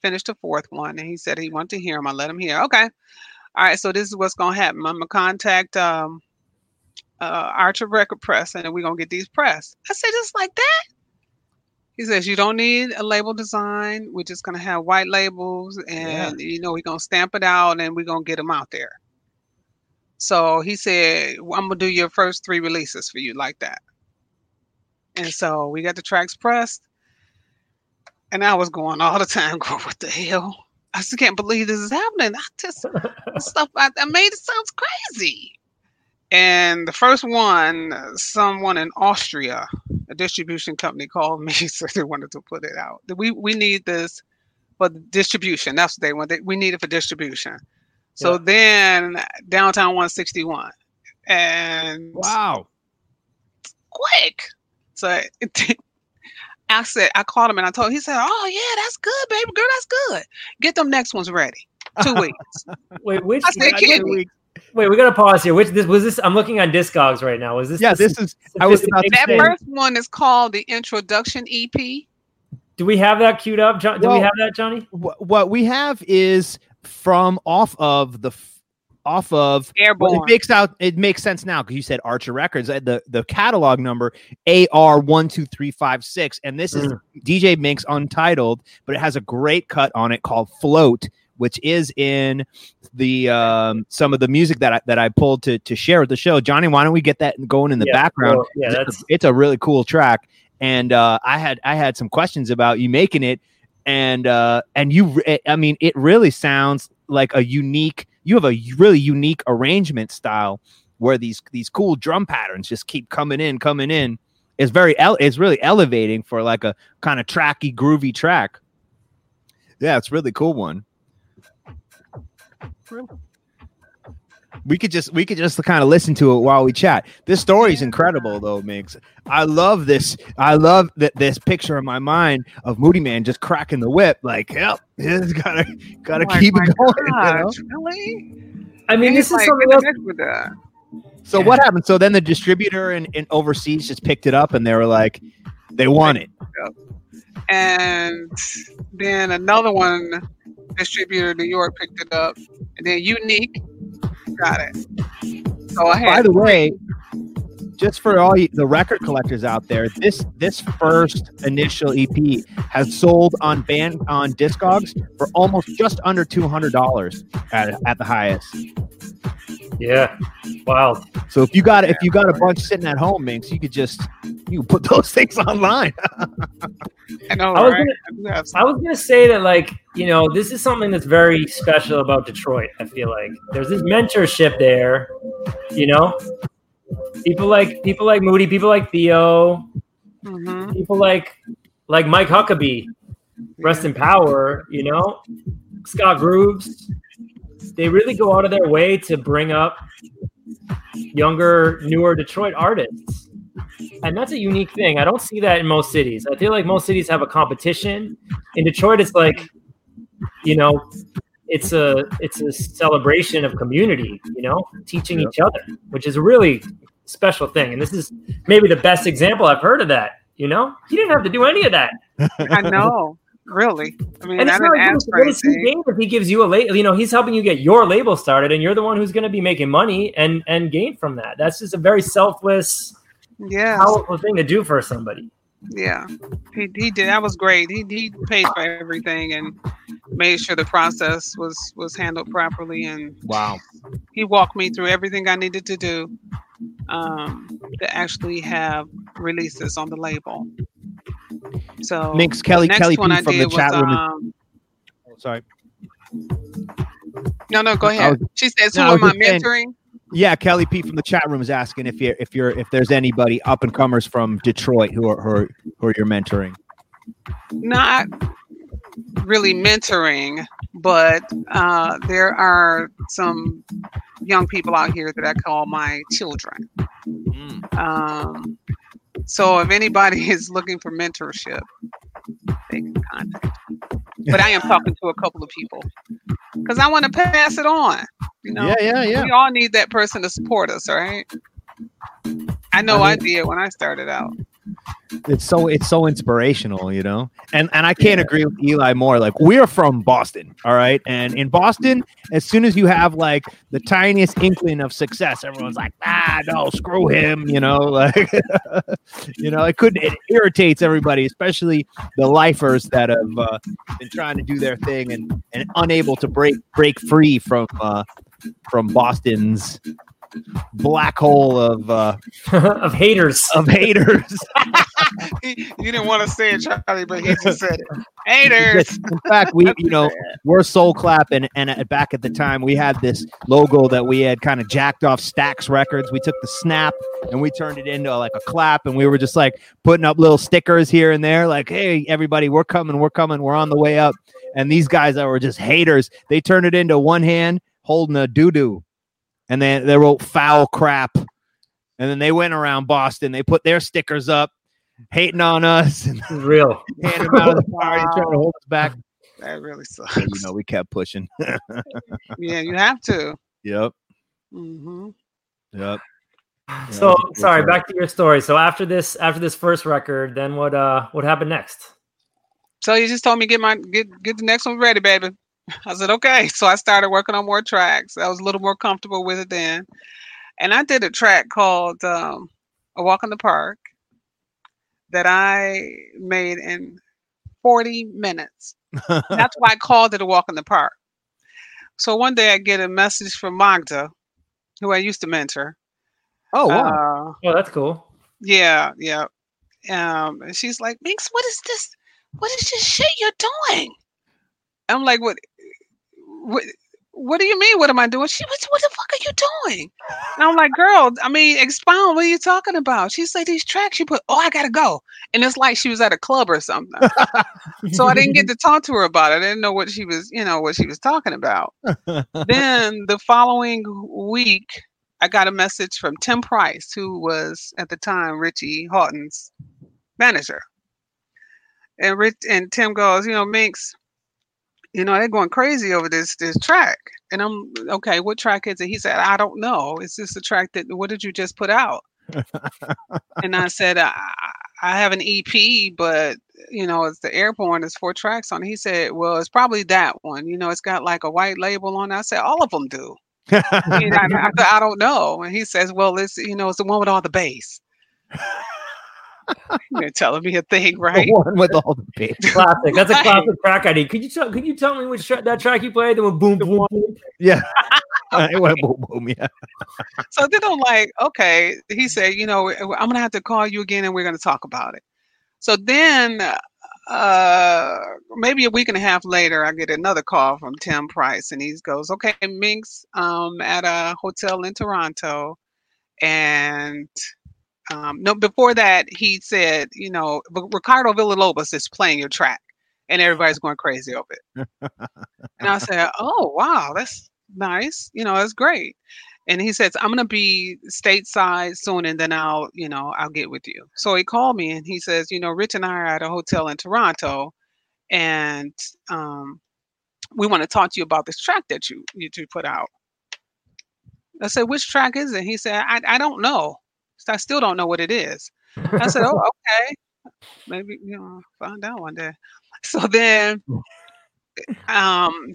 finished the 4th one, and he said he wanted to hear him. I let him hear. Okay. All right. So this is what's going to happen. I'm going to contact Archer Record Press, and then we're going to get these pressed. I said, just like that? He says, you don't need a label design. We're just going to have white labels, and, you know, we're going to stamp it out, and we're going to get them out there. So he said, well, I'm going to do your first 3 releases for you like that. And so we got the tracks pressed, and I was going all the time, going, what the hell? I just can't believe this is happening. I made it sounds crazy. And the first one, someone in Austria, a distribution company, called me, so they wanted to put it out. We need this for distribution. That's what they want. We need it for distribution. So then Downtown 161. And wow. Quick. So I said, I called him and I told him, he said, oh yeah, that's good, baby girl, that's good. Get them next ones ready. 2 weeks. Wait, which I said, wait, we gotta pause here. Which was this? I'm looking on Discogs right now. Was this? Yeah, this is. I was about to say that first one is called the Introduction EP. Do we have that queued up? Do we have that, Johnny? What we have is from off of Airborne. Well, it makes sense now because you said Archer Records. The catalog number AR12356, and this is DJ Minx Untitled, but it has a great cut on it called Float, which is in the some of the music that I pulled to share with the show. Johnny, why don't we get that going in the background? Well, yeah, it's a really cool track, and I had some questions about you making it, and you. I mean, it really sounds like a unique. You have a really unique arrangement style where these cool drum patterns just keep coming in. It's it's really elevating for like a kind of tracky, groovy track. Yeah, it's a really cool one. We could just kind of listen to it while we chat. This story is incredible, though, Minx. I love this. I love that this picture in my mind of Moody Man just cracking the whip, like, yep, it's gotta keep it going. You know? Really? I mean, this is something else with that. So what happened? So then the distributor in overseas just picked it up, and they were like, they want it. And then another one, distributor in New York, picked it up, and then Unique. Got it. So by the way, just for all the record collectors out there, this first initial EP has sold on Discogs for almost just under $200 at the highest. Yeah. Wow. So if you got a bunch sitting at home, Minx, you could put those things online. I know. I was gonna say that, like, you know, this is something that's very special about Detroit. I feel like there's this mentorship there. You know, people like Moody, people like Theo, people like Mike Huckabee, Rest in Power. You know, Scott Grooves. They really go out of their way to bring up younger, newer Detroit artists. And that's a unique thing. I don't see that in most cities. I feel like most cities have a competition. In Detroit, it's like, you know, it's a celebration of community, you know, teaching each other, which is a really special thing. And this is maybe the best example I've heard of that, you know? He didn't have to do any of that. I know. Really? I mean, and it's not like, what does he gain if he gives you a label? You know, he's helping you get your label started, and you're the one who's going to be making money and gain from that. That's just a very selfless, powerful thing to do for somebody. Yeah, he did. That was great. He paid for everything and made sure the process was handled properly. And wow, he walked me through everything I needed to do to actually have releases on the label. So Minx, Kelly P from the chat room. Sorry. No, go ahead. She says, "Who am I mentoring?" Yeah, Kelly P from the chat room is asking if there's anybody up and comers from Detroit who are you're mentoring. Not really mentoring, but there are some young people out here that I call my children. So if anybody is looking for mentorship, they can contact me. But I am talking to a couple of people because I want to pass it on. You know, we all need that person to support us, right? I know I did when I started out. It's so inspirational, you know. And I can't agree with Eli more. Like, we're from Boston, all right? And in Boston, as soon as you have like the tiniest inkling of success, everyone's like, no, screw him, you know. Like, you know, it irritates everybody, especially the lifers that have been trying to do their thing and unable to break free from Boston's black hole of haters. You didn't want to say it, Charlie, but he just said it. Haters. In fact, we're Soul Clap, and back at the time we had this logo that we had kind of jacked off Stax Records. We took the snap and we turned it into like a clap, and we were just like putting up little stickers here and there, like, hey, everybody, we're coming, we're on the way up. And these guys that were just haters, they turned it into one hand holding a doo-doo. And then they wrote foul crap. And then they went around Boston. They put their stickers up, hating on us. And real. Hand them out of the party, trying to hold us back. That really sucks. But, you know, we kept pushing. Yeah, you have to. Yep. Mm-hmm. Yep. Yeah, so, sorry, back to your story. So after this first record, then what happened next? So you just told me get the next one ready, baby. I said, okay. So I started working on more tracks. I was a little more comfortable with it then. And I did a track called A Walk in the Park that I made in 40 minutes. That's why I called it A Walk in the Park. So one day I get a message from Magda, who I used to mentor. Oh, wow. Oh, that's cool. Yeah. And she's like, Minx, what is this? What is this shit you're doing? I'm like, what do you mean? What am I doing? She was, what the fuck are you doing? And I'm like, girl, I mean, expound. What are you talking about? She's like, these tracks you put, I got to go. And it's like she was at a club or something. So I didn't get to talk to her about it. I didn't know what she was, talking about. Then the following week, I got a message from Tim Price, who was at the time Richie Hawtin's manager. And Tim goes, Minx, they're going crazy over this track. And I'm, okay, what track is it? He said, I don't know. It's just a track what did you just put out? And I said, I have an EP, but, it's the Airborne. It's 4 tracks on it. He said, well, it's probably that one. It's got like a white label on it. I said, all of them do. I don't know. And he says, well, it's, it's the one with all the bass. You're telling me a thing, right? The one with all the beats. Classic. That's a classic track I need. Could you tell me which that track you played? Then went boom, boom. Yeah. It went boom, boom. Yeah. So then I'm like, okay. He said, I'm going to have to call you again and we're going to talk about it. So then maybe a week and a half later, I get another call from Tim Price and he goes, okay, Minx, at a hotel in Toronto. And no, before that, he said, Ricardo Villalobos is playing your track and everybody's going crazy over it. And I said, oh, wow, that's nice. That's great. And he says, I'm going to be stateside soon, and then I'll get with you. So he called me and he says, Rich and I are at a hotel in Toronto, and we want to talk to you about this track that you put out. I said, which track is it? He said, I don't know. I still don't know what it is. I said, oh, okay. Maybe, find out one day. So then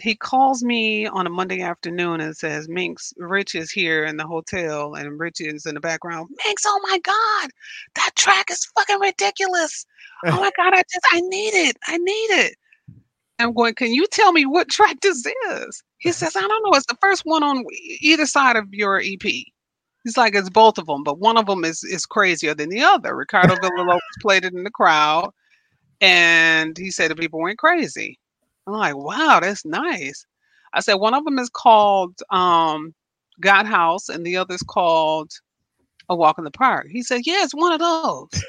he calls me on a Monday afternoon and says, Minx, Rich is here in the hotel. And Rich is in the background. Minx, oh my God, that track is fucking ridiculous. Oh my God, I need it. I need it. I'm going, can you tell me what track this is? He says, I don't know. It's the first one on either side of your EP. He's like, it's both of them, but one of them is crazier than the other. Ricardo Villalobos played it in the crowd, and he said the people went crazy. I'm like, wow, that's nice. I said, one of them is called God House, and the other is called A Walk in the Park. He said, yeah, it's one of those.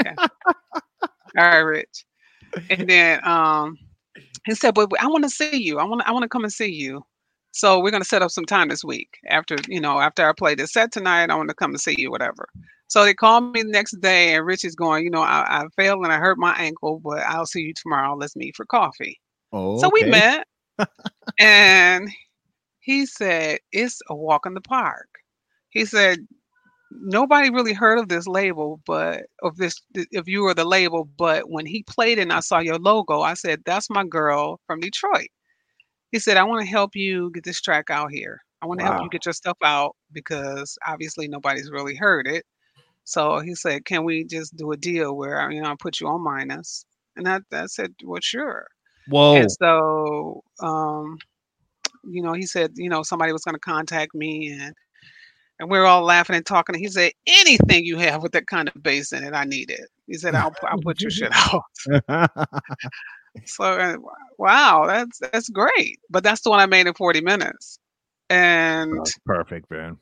Okay. All right, Rich. And then he said, but I want to see you. I want to come and see you. So we're going to set up some time this week after I play this set tonight. I want to come and see you, whatever. So they called me the next day, and Richie's going, I failed and I hurt my ankle, but I'll see you tomorrow. Let's meet for coffee. Oh, so okay. We met, and he said, it's A Walk in the Park. He said, nobody really heard of this label, but if you were the label, but when he played and I saw your logo, I said, that's my girl from Detroit. He said, I want to help you get this track out here. I want to help you get your stuff out because obviously nobody's really heard it. So he said, can we just do a deal where, I'll put you on Minus? And I said, well, sure. Whoa. And so, he said, somebody was going to contact me, and we were all laughing and talking. And he said, anything you have with that kind of bass in it, I need it. He said, I'll put your shit out. So, wow, that's great. But that's the one I made in 40 minutes. And that's perfect, man.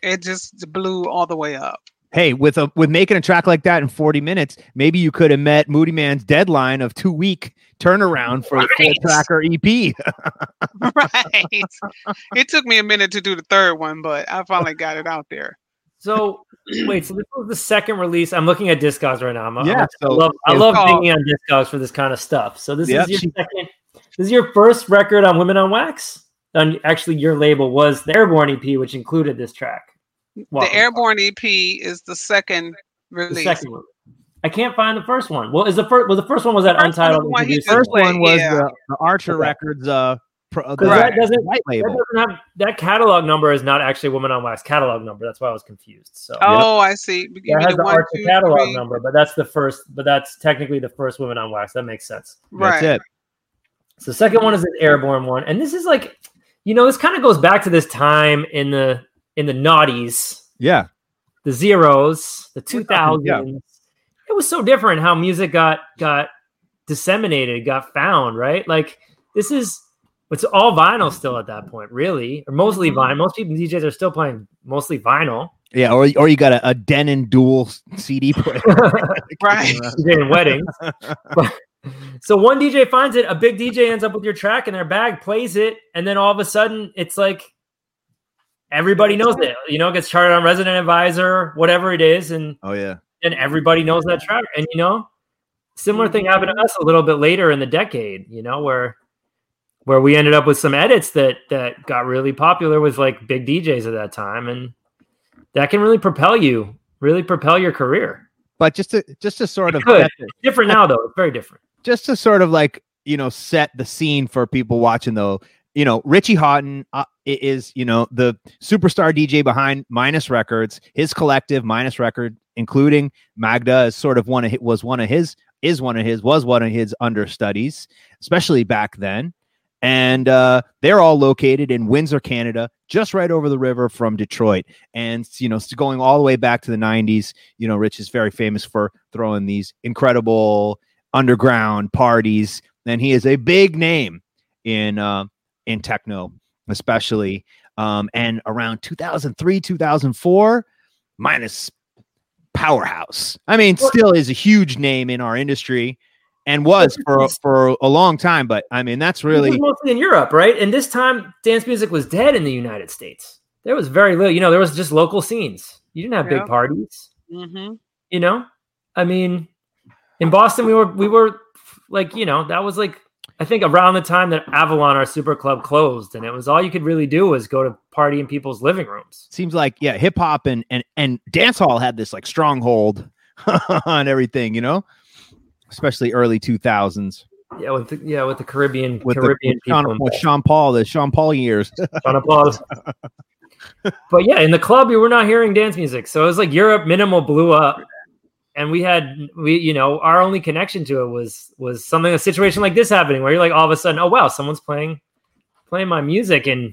It just blew all the way up. Hey, with making a track like that in 40 minutes, maybe you could have met Moody Man's deadline of 2-week turnaround for a full-tracker EP. Right. It took me a minute to do the third one, but I finally got it out there. So wait, so this was the second release. I'm looking at Discogs right now. I love being on Discogs for this kind of stuff. So this is your second. This is your first record on Women on Wax. And actually, your label was the Airborne EP, which included this track. The Airborne EP is the second release. The second one. I can't find the first one. Well, the first one was that Untitled. The first one was the Archer Records. That catalog number is not actually Women on Wax catalog number. That's why I was confused. So I see. It has the Archer catalog number, but that's the first. But that's technically the first Women on Wax. That makes sense. Right. That's it. So second one is an Airborne one, and this is like, this kind of goes back to this time in the noughties. Yeah. The zeros, the 2000s. Yeah. It was so different how music got disseminated, got found. Right. Like this is. It's all vinyl still at that point, really, or mostly vinyl. Most people, DJs, are still playing mostly vinyl. Yeah, or you got a Denon dual CD player, right? DJ in weddings. So one DJ finds it, a big DJ ends up with your track in their bag, plays it, and then all of a sudden, it's like everybody knows it. It gets charted on Resident Advisor, whatever it is, and and everybody knows that track. And similar thing happened to us a little bit later in the decade. Where we ended up with some edits that got really popular with like big DJs at that time. And that can really propel your career. But just to sort of different now though, very different. Just to sort of like, set the scene for people watching though, Richie Hawtin is, the superstar DJ behind Minus Records, his collective Minus Record, including Magda is sort of was one of his understudies, especially back then. And they're all located in Windsor, Canada, just right over the river from Detroit. And, going all the way back to the 90s, Rich is very famous for throwing these incredible underground parties. And he is a big name in techno, especially. And around 2003, 2004, Minus powerhouse. I mean, still is a huge name in our industry. And was for a long time, but I mean, that's really mostly in Europe, right? And this time, dance music was dead in the United States. there was very little, you know, there was just local scenes. You didn't have big parties, you know? I mean, in Boston, we were like, you know, that was like, I think around the time that Avalon, our super club, closed, and it was all you could really do was go to party in people's living rooms. Seems like, yeah, hip hop and dance hall had this like stronghold on everything, you know, especially early 2000s. Yeah, with the Caribbean people. With Sean Paul years. Sean Paul. But yeah, in the club, you were not hearing dance music. So it was like Europe minimal blew up. And we had our only connection to it was something, a situation like this happening where you're like all of a sudden, oh wow, someone's playing my music and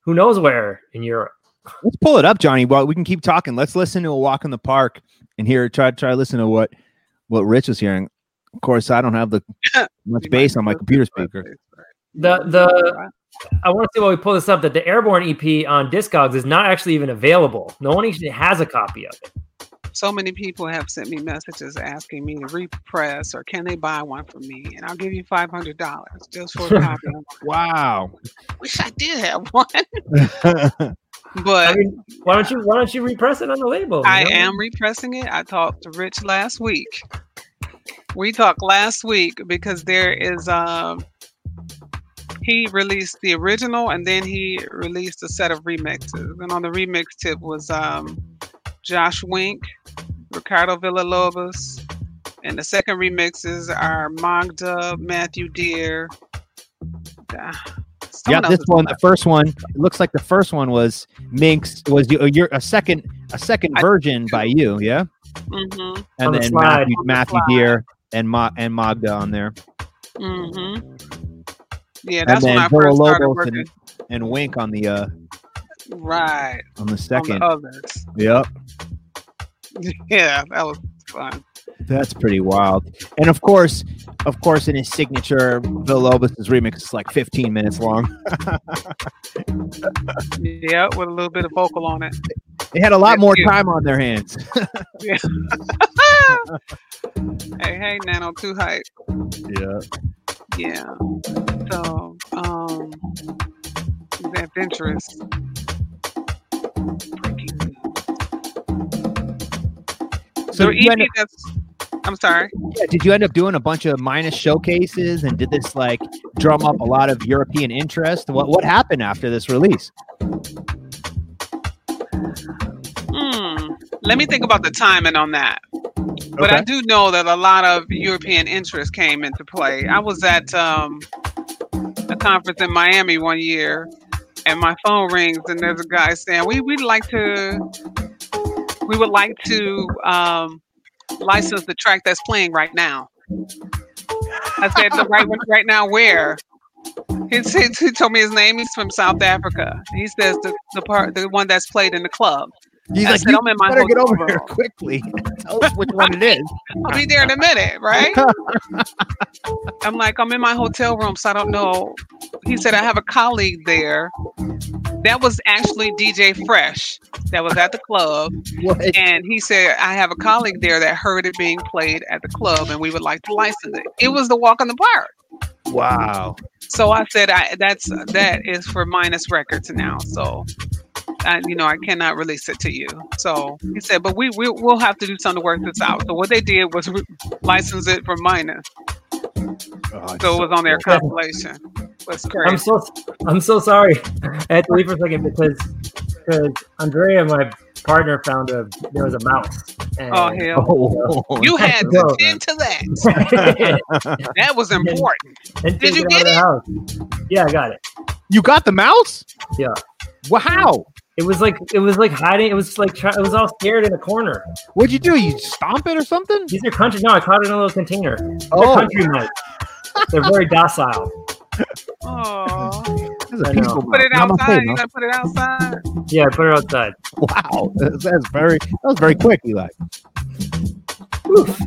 who knows where in Europe. Let's pull it up, Johnny. Well, we can keep talking. Let's listen to A Walk in the Park and hear try to listen to what Rich was hearing. Of course, I don't have the much bass on my computer speaker. I want to see while we pull this up that the Airborne EP on Discogs is not actually even available. No one actually has a copy of it. So many people have sent me messages asking me to repress or can they buy one for me? And I'll give you $500 just for a copy. Wow. Wish I did have one. But I mean, why don't you repress it on the label? I am repressing it. I talked to Rich last week. We talked last week because there is he released the original and then he released a set of remixes. And on the remix tip was Josh Wink, Ricardo Villalobos, and the second remixes are Magda, Matthew Dear. Yeah, this one, the first one. It looks like the first one was Minx was a second version by you, yeah. Mm-hmm. And then Matthew Dear and Magda on there. Mm-hmm. Yeah, that's when I first started working. And Wink on the. Right. On the second. On the others. Yep. Yeah, that was fun. That's pretty wild. And of course, in his signature, Villalobos' remix is like 15 minutes long. Yeah, with a little bit of vocal on it. They had a lot more time on their hands. Yeah. hey, Nano, too hype. Yeah. Yeah. So, adventurous. So I'm sorry. Yeah, did you end up doing a bunch of Minus showcases and did this like drum up a lot of European interest? What happened after this release? Let me think about the timing on that. But okay. I do know that a lot of European interest came into play. I was at a conference in Miami one year. And my phone rings, and there's a guy saying, "We would like to license the track that's playing right now." I said, "The right now, where?" He told me his name. He's from South Africa. He says the one that's played in the club. He's like, "You better get over here quickly. Tell us which one it is. I'll be there in a minute, right?" I'm like, "I'm in my hotel room, so I don't know." He said, "I have a colleague there." That was actually DJ Fresh that was at the club. What? And he said, "I have a colleague there that heard it being played at the club, and we would like to license it." It was the Walk in the Park. Wow. So I said, that is for Minus Records now, so... I cannot release it to you. So he said, but we'll have to do something to work this out. So what they did was license it for Minus. So it was on their compilation. That's crazy. I'm so sorry. I had to leave for a second because Andrea, my partner, there was a mouse. And oh hell! Oh, you had to tend to that. That was important. And did you get it? Yeah, I got it. You got the mouse? Yeah. Wow. It was like hiding. It was like it was all scared in a corner. What'd you do? You stomp it or something? These are country. No, I caught it in a little container. They're country mice. They're very docile. Oh. Put it outside. You gotta put it outside. Yeah, I put it outside. Wow, that was very quick, Eli. Oof.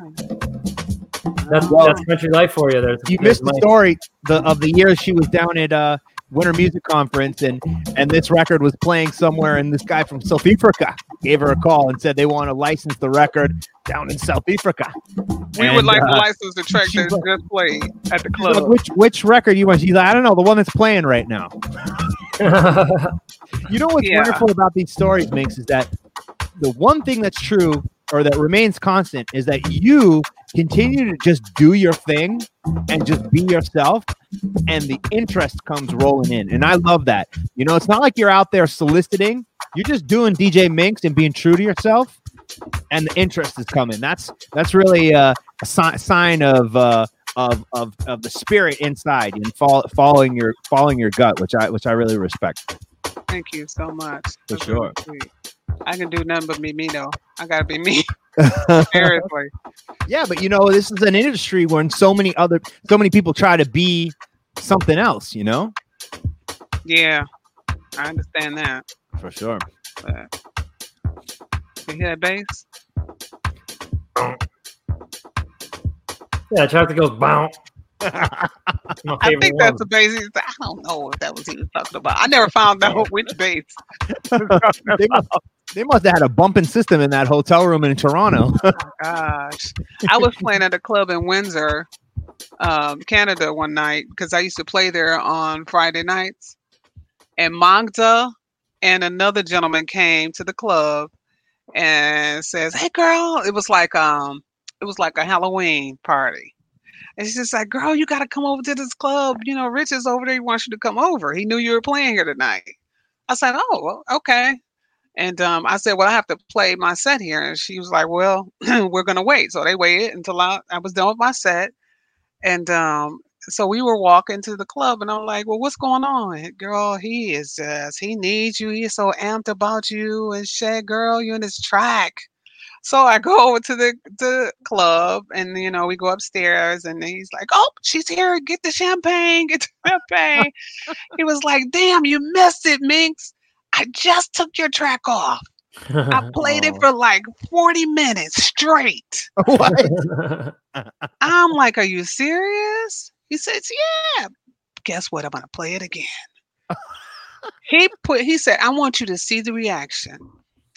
That's country life for you. There's, you missed the story of the year she was down at Winter Music Conference, and this record was playing somewhere, and this guy from South Africa gave her a call and said they want to license the record down in South Africa. We would like to license the track that's just played at the club. Like, which record you want? She's like, I don't know, the one that's playing right now. You know what's wonderful about these stories, Minx, is that the one thing that's true or that remains constant is that you continue to just do your thing and just be yourself, and the interest comes rolling in. And I love that. You know, it's not like you're out there soliciting. You're just doing DJ Minx and being true to yourself, and the interest is coming. That's really a sign of the spirit inside and following your gut, which I really respect. Thank you so much. For sure. I can do nothing but me though. I gotta be me. Seriously. Yeah, but you know, this is an industry where so many people try to be something else, you know? Yeah. I understand that. For sure. But you hear that bass? Yeah, I tried to go bounce. I think that's the bass. I don't know if that was he was talking about. I never found out which bass. They must have had a bumping system in that hotel room in Toronto. Oh my gosh. I was playing at a club in Windsor, Canada one night, because I used to play there on Friday nights. And Magda and another gentleman came to the club and says, "Hey girl," it was like a Halloween party. And she's just like, "Girl, you got to come over to this club. You know, Rich is over there. He wants you to come over. He knew you were playing here tonight." I said, "Oh, well, okay." And I said, "Well, I have to play my set here." And she was like, "Well, we're going to wait." So they waited until I was done with my set. And so we were walking to the club and I'm like, "Well, what's going on?" And, "Girl, he is just, he needs you. He's so amped about you and shit, girl, you're in this track." So I go over to the club and, you know, we go upstairs and he's like, "Oh, she's here. Get the champagne. Get the champagne." He was like, "Damn, you missed it, Minx. I just took your track off. I played it for like 40 minutes straight." What? I'm like, "Are you serious?" He says, "Yeah. Guess what? I'm going to play it again." He said, "I want you to see the reaction."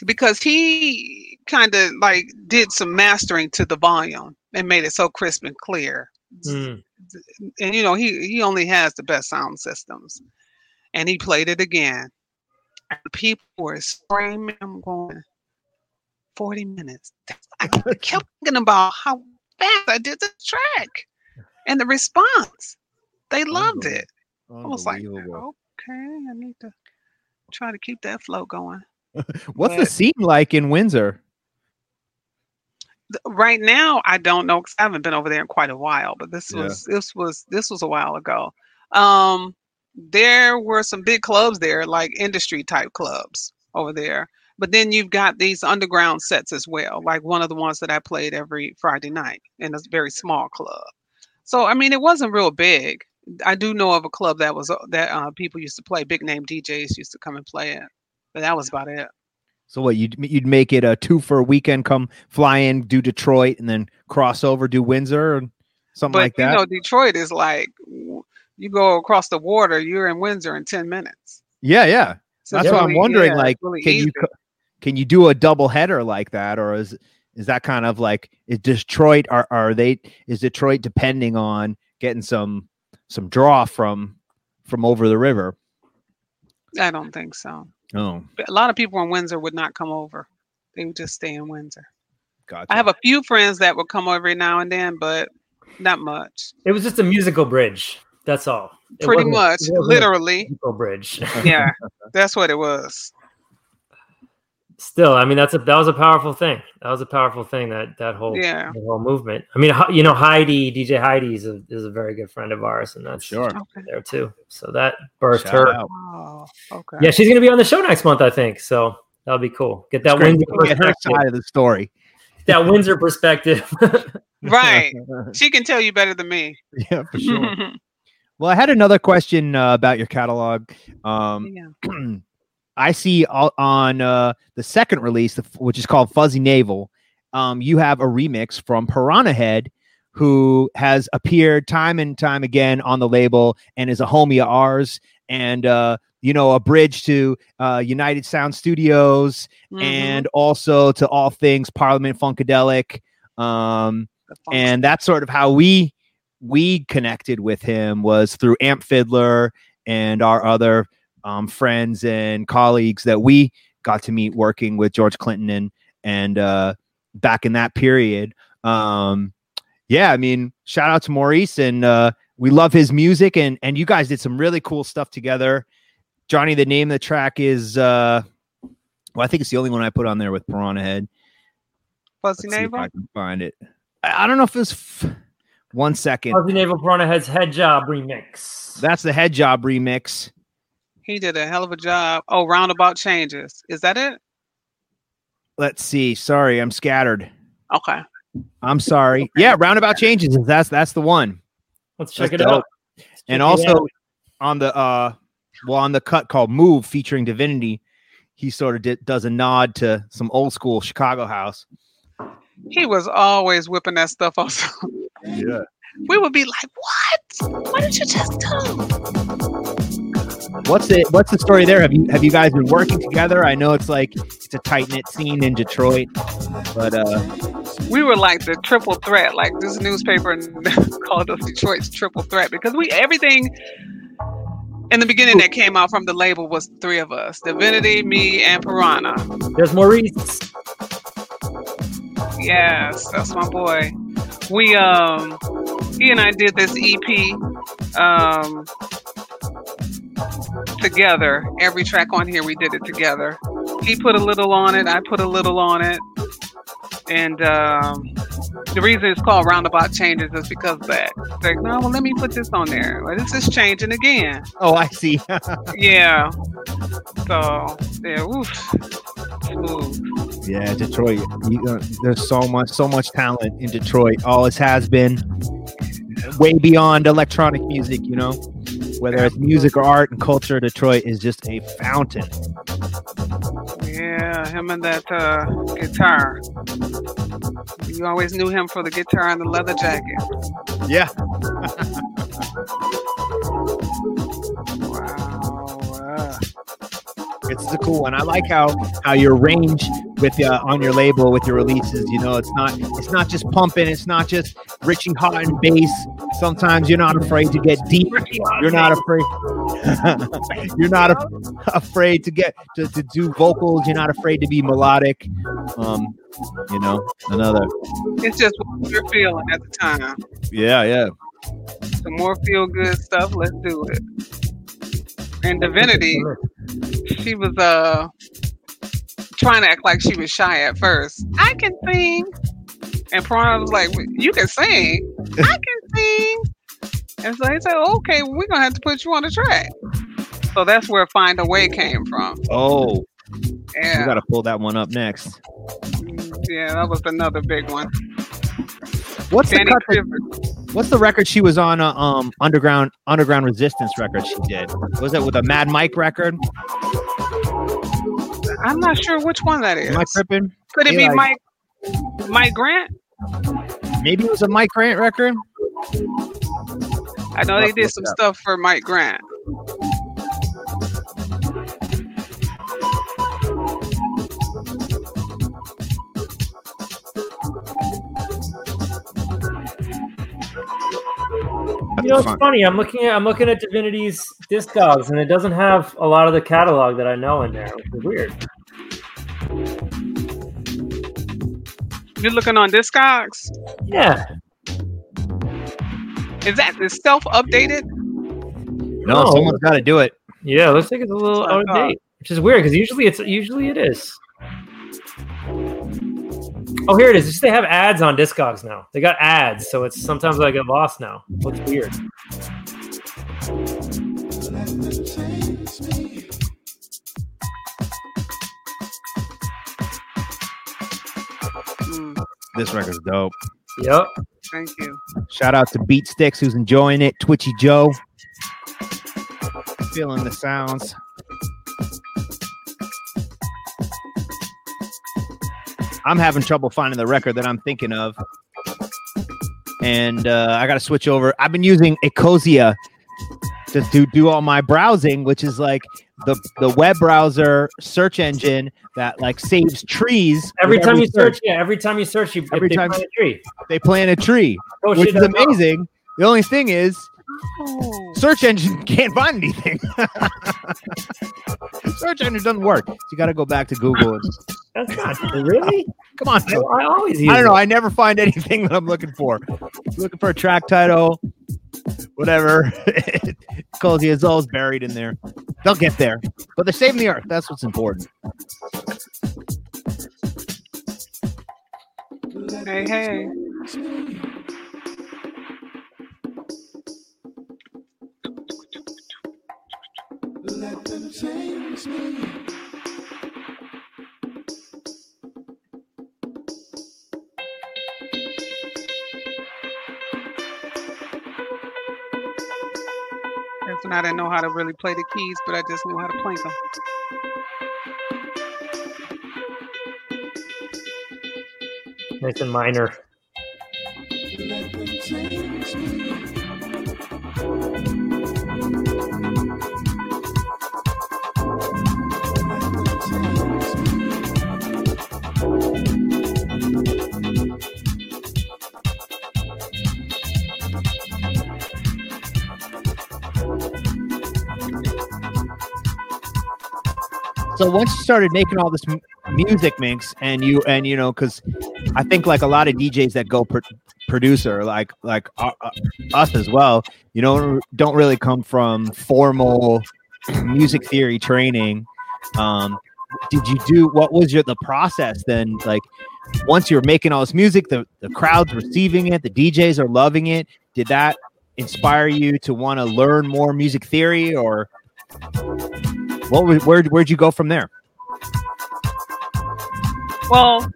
Because he kind of like did some mastering to the volume and made it so crisp and clear. Mm. And, you know, he only has the best sound systems. And he played it again. And people were screaming. I'm going, 40 minutes. I kept thinking about how fast I did the track. And the response. They loved it. I was like, okay, I need to try to keep that flow going. What's the scene like in Windsor? Right now, I don't know because I haven't been over there in quite a while. But this was a while ago. There were some big clubs there, like industry type clubs over there. But then you've got these underground sets as well, like one of the ones that I played every Friday night in a very small club. So I mean, it wasn't real big. I do know of a club that was people used to play. Big name DJs used to come and play it. But that was about it. So what, you'd make it a two for a weekend, come fly in, do Detroit, and then cross over, do Windsor or something like that? But, you know, Detroit is like, you go across the water, you're in Windsor in 10 minutes. Yeah, yeah. So that's what I'm wondering, like, really can you do a double header like that? Or is that kind of like, is Detroit, is Detroit depending on getting some draw from over the river? I don't think so. Oh. A lot of people in Windsor would not come over. They would just stay in Windsor. Gotcha. I have a few friends that would come over every now and then, but not much. It was just a musical bridge. That's all. Pretty much. Literally. Musical bridge. Yeah. That's what it was. Still, I mean, that was a powerful thing. That was a powerful thing, that whole movement. I mean, you know, DJ Heidi is a very good friend of ours, and that's there too. So that birthed her. Oh, okay. Yeah, she's going to be on the show next month, I think. So that'll be cool. Get that Windsor perspective. Her side of the story. That Windsor perspective. Right. She can tell you better than me. Yeah, for sure. Well, I had another question about your catalog. Yeah. I see on the second release, which is called Fuzzy Navel, you have a remix from Piranha Head, who has appeared time and time again on the label and is a homie of ours and, you know, a bridge to United Sound Studios and also to all things Parliament Funkadelic. And that's sort of how we connected with him was through Amp Fiddler and our other friends and colleagues that we got to meet working with George Clinton and back in that period. Yeah, I mean, shout out to Maurice, and we love his music, and you guys did some really cool stuff together. Johnny, the name of the track is well, I think it's the only one I put on there with Piranha Head. Fuzzy Navel? I can find it. I don't know if it's 1 second. Fuzzy Navel, Piranha Head's Head Job remix. That's the Head Job remix. He did a hell of a job. Oh, Roundabout Changes. Is that it? Let's see. Sorry, I'm scattered. Okay. I'm sorry. Yeah, Roundabout Changes. That's the one. Let's check it out. And also on the on the cut called Move featuring Divinity, he sort of does a nod to some old school Chicago house. He was always whipping that stuff also. Yeah. We would be like, what? What did you just do? What's the story there? Have you guys been working together? I know it's a tight knit scene in Detroit, but we were like the triple threat. Like this newspaper called us Detroit's triple threat because everything in the beginning that came out from the label was the three of us: Divinity, me, and Piranha. There's Maurice. Yes, that's my boy. We he and I did this EP. Together, every track on here we did it together. He put a little on it, I put a little on it, and the reason it's called Roundabout Changes is because of that. It's like, no, well, let me put this on there. Well, this is changing again. Oh, I see. Yeah. So yeah, oof. Yeah, Detroit. There's so much talent in Detroit. Always has been. Way beyond electronic music, you know. Whether it's music or art and culture, Detroit is just a fountain. Yeah, him and that guitar. You always knew him for the guitar and the leather jacket. Yeah. Wow. It's the cool one. I like how your range with on your label with your releases, you know, it's not just pumping, it's not just Richie Hawtin bass. Sometimes you're not afraid to get deep. You're not afraid. You're not afraid to get to do vocals. You're not afraid to be melodic. You know, another. It's just what you're feeling at the time. Yeah, yeah. The more feel good stuff, let's do it. And Divinity, she was trying to act like she was shy at first. I can sing. And Piranha was like, you can sing. I can sing. And so he said, okay, we're going to have to put you on the track. So that's where Find a Way came from. Oh. Yeah. You got to pull that one up next. Yeah, that was another big one. What's the record she was on? Underground Resistance record she did. Was it with a Mad Mike record? I'm not sure which one that is. Am I tripping? Could it be Mike Grant? Maybe it was a Mike Grant record. I know they did some stuff for Mike Grant. You know, it's funny. I'm looking at Divinity's Discogs, and it doesn't have a lot of the catalog that I know in there, which is weird. You're looking on Discogs? Yeah. Is that self-updated? No, someone's got to do it. Yeah, looks like it's a little out of date, which is weird because usually it is. Oh, here it is. They have ads on Discogs now. They got ads, so it's sometimes I get lost now. Looks weird. This record's dope. Yep. Thank you. Shout out to Beatsticks, who's enjoying it. Twitchy Joe. Feeling the sounds. I'm having trouble finding the record that I'm thinking of. And I got to switch over. I've been using Ecosia to do all my browsing, which is like the web browser search engine that like saves trees. Every time you search, they plant a tree. They plant a tree, which is amazing. The only thing is search engine can't find anything. Search engine doesn't work. So you got to go back to Google. That's not really. Come on. I always use. I don't know. I never find anything that I'm looking for. Looking for a track title, whatever. Because it's always buried in there. They'll get there, but they're saving the earth. That's what's important. Hey, hey. Let them change me. That's when I didn't know how to really play the keys, but I just knew how to play them. Nice and minor. Let them change me. So once you started making all this music, Minx, and you know, because I think like a lot of DJs that go producer, like us as well, you know, don't really come from formal music theory training. Did you do? What was the process then? Like once you're making all this music, the crowd's receiving it, the DJs are loving it. Did that inspire you to want to learn more music theory or? Where'd you go from there? Well,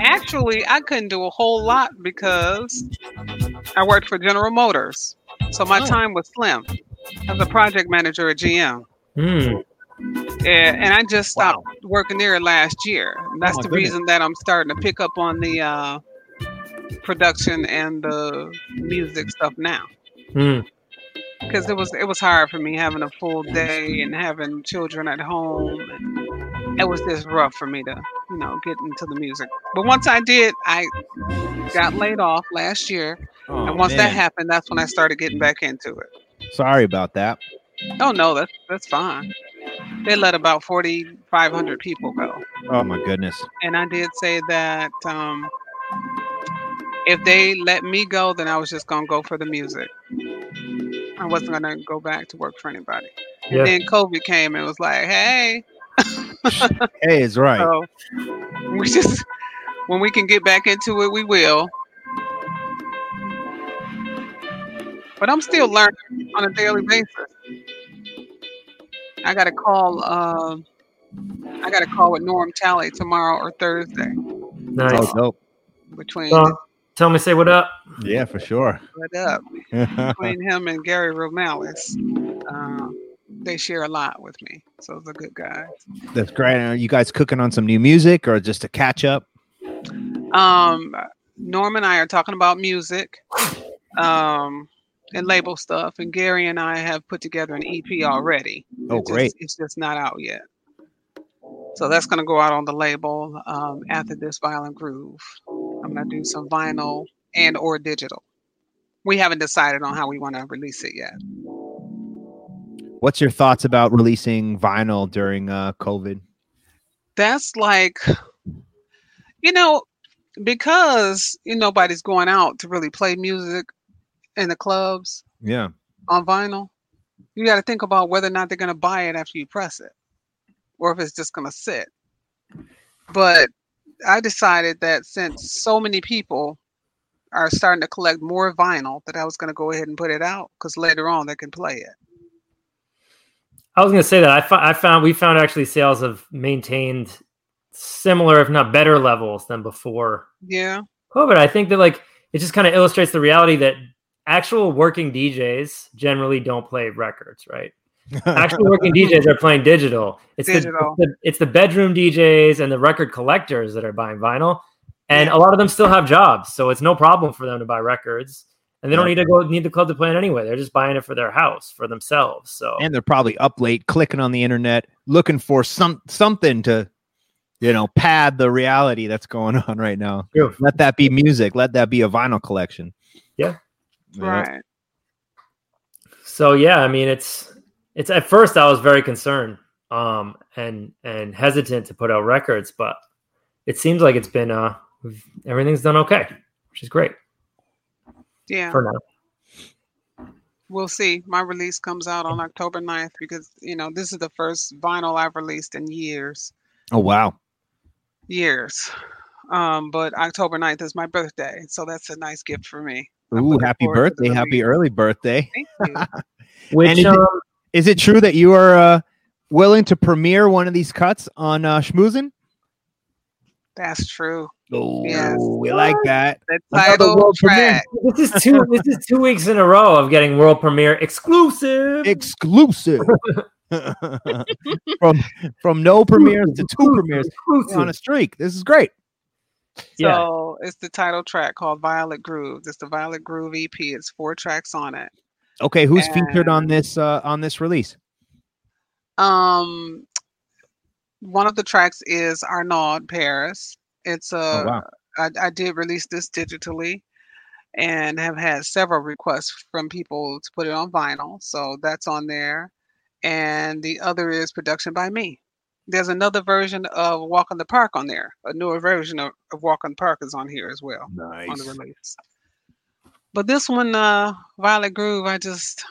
actually, I couldn't do a whole lot because I worked for General Motors. So my time was slim. I was a project manager at GM. Mm. And I just stopped working there last year. And that's the reason that I'm starting to pick up on the production and the music stuff now. Mm. Because it was hard for me having a full day and having children at home. And it was just rough for me to, you know, get into the music. But once I did, I got laid off last year. Oh, and once that happened, that's when I started getting back into it. Sorry about that. Oh, no, that's fine. They let about 4,500 people go. Oh, my goodness. And I did say that if they let me go, then I was just going to go for the music. I wasn't going to go back to work for anybody. Yeah. And then COVID came and was like, hey. Hey is right. So we just, when we can get back into it, we will. But I'm still learning on a daily basis. I got a call with Norm Talley tomorrow or Thursday. Nice. Oh, dope. Between... Tell me, say what up. Yeah, for sure. What up? Between him and Gary Romalis, they share a lot with me. So it's a good guy. That's great. Are you guys cooking on some new music or just a catch up? Norm and I are talking about music and label stuff. And Gary and I have put together an EP already. Oh, great. It's just not out yet. So that's going to go out on the label after this Violent Groove. I'm going to do some vinyl and or digital. We haven't decided on how we want to release it yet. What's your thoughts about releasing vinyl during COVID? That's like, you know, because nobody's going out to really play music in the clubs. Yeah. On vinyl, you got to think about whether or not they're going to buy it after you press it. Or if it's just going to sit. But I decided that since so many people are starting to collect more vinyl, that I was going to go ahead and put it out because later on they can play it. I was going to say that we found actually sales have maintained similar, if not better levels than before. Yeah. COVID. I think that like, it just kind of illustrates the reality that actual working DJs generally don't play records, right? Actually working DJs are playing digital. It's the bedroom DJs and the record collectors that are buying vinyl. And a lot of them still have jobs. So it's no problem for them to buy records. And they don't need the club to play it anyway. They're just buying it for their house, for themselves. So and they're probably up late clicking on the internet, looking for something to, pad the reality that's going on right now. True. Let that be music. Let that be a vinyl collection. Yeah. Right. So yeah, I mean, it's at first I was very concerned and hesitant to put out records, but it seems like it's been everything's done okay, which is great. Yeah. For now. We'll see. My release comes out on October 9th because, you know, this is the first vinyl I've released in years. Oh, wow. Years. But October 9th is my birthday. So that's a nice gift for me. Ooh, happy birthday. Happy early birthday. Thank you. Which, is it true that you are willing to premiere one of these cuts on Schmoozin'? That's true. Oh, yes. We like that. The title track. This is 2 weeks in a row of getting world premiere exclusive. from no premieres to two premieres on a streak. This is great. So it's the title track called Violet Groove. It's the Violet Groove EP. It's 4 tracks on it. Okay, who's featured on this release? One of the tracks is Arnaud Paris. It's I did release this digitally and have had several requests from people to put it on vinyl. So that's on there. And the other is production by me. There's another version of Walk in the Park on there. A newer version of Walk in the Park is on here as well. Nice. On the release. But this one, Violet Groove, I just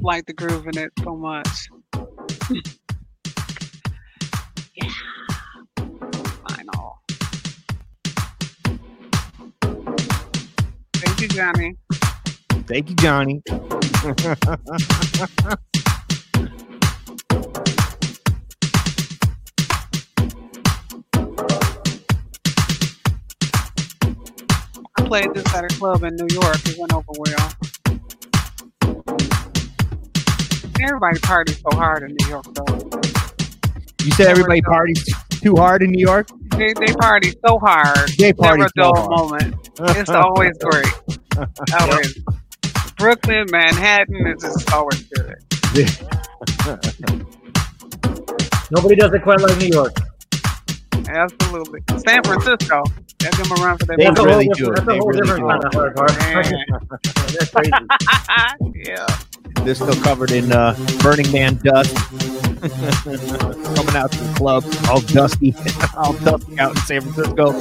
like the groove in it so much. Yeah. Final. Thank you, Johnny. Thank you, Johnny. I played this at a club in New York. It went over well. Everybody parties so hard in New York, though. You said everybody parties too hard in New York? They party so hard. Never a dull moment. It's always great. Always. Brooklyn, Manhattan, it's just always good. Nobody does it quite like New York. Absolutely. San Francisco. That's them around for that. They really do. That's a whole different kind of hard That's crazy. Yeah. They're still covered in Burning Man dust. Coming out to the club all dusty. All dusty out in San Francisco.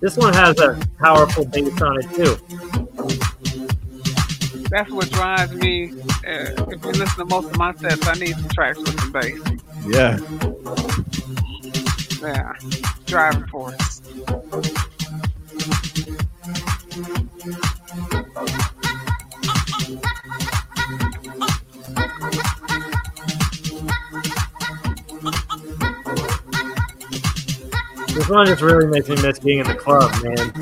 This one has a powerful bass on it too. That's what drives me. If you listen to most of my sets, I need some tracks with some bass. Yeah, driving force. This one just really makes me miss being in the club, man.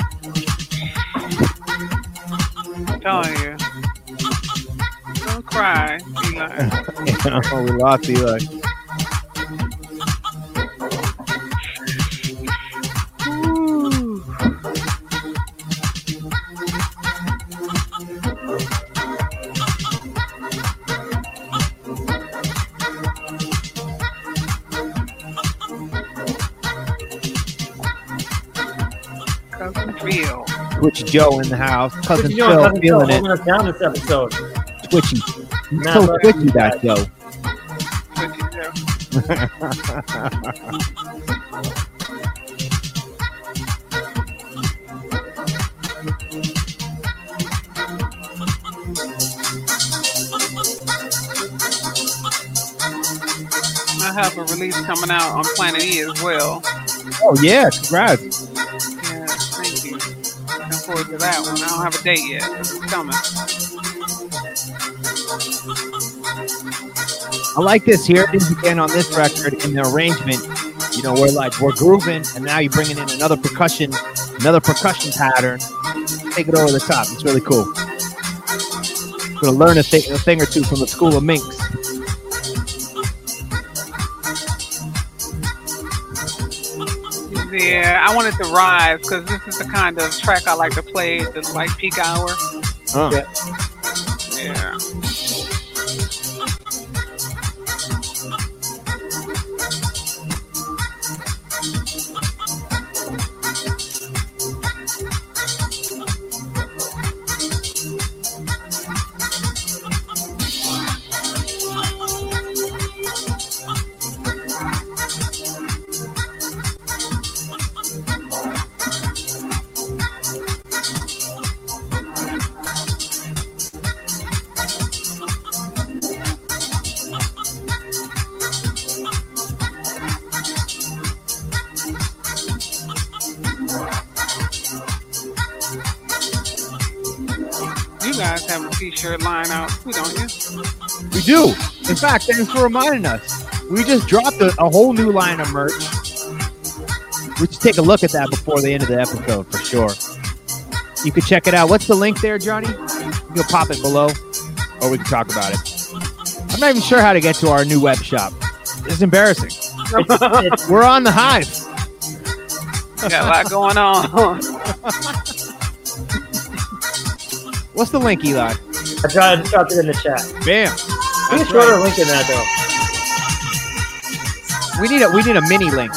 I'm telling you. Don't cry, Eli. Oh, we lost Eli. Twitch Joe in the house. Cousin Phil feeling it. Us down this episode. Twitchy. So twitchy that Joe. I have a release coming out on Planet E as well. Oh yeah, congrats. Forward to that one. I don't have a date yet, but it's coming. I like this here. Things again on this record in the arrangement. You know, we're grooving, and now you're bringing in another percussion pattern. Take it over the top. It's really cool. I'm gonna learn a thing or two from the School of Minx. Yeah, I wanted to rise because this is the kind of track I like to play at the like peak hour. Oh. Yeah. have a t-shirt line out too, don't you? We do. In fact, thanks for reminding us. We just dropped a whole new line of merch. We should take a look at that before the end of the episode for sure. You can check it out. What's the link there, Johnny? You'll pop it below, or we can talk about it. I'm not even sure how to get to our new web shop. It's embarrassing. We're on the hive. We got a lot going on. What's the link, Eli? I tried to drop it in the chat. Bam. We can throw a link in that, though. We need a mini link.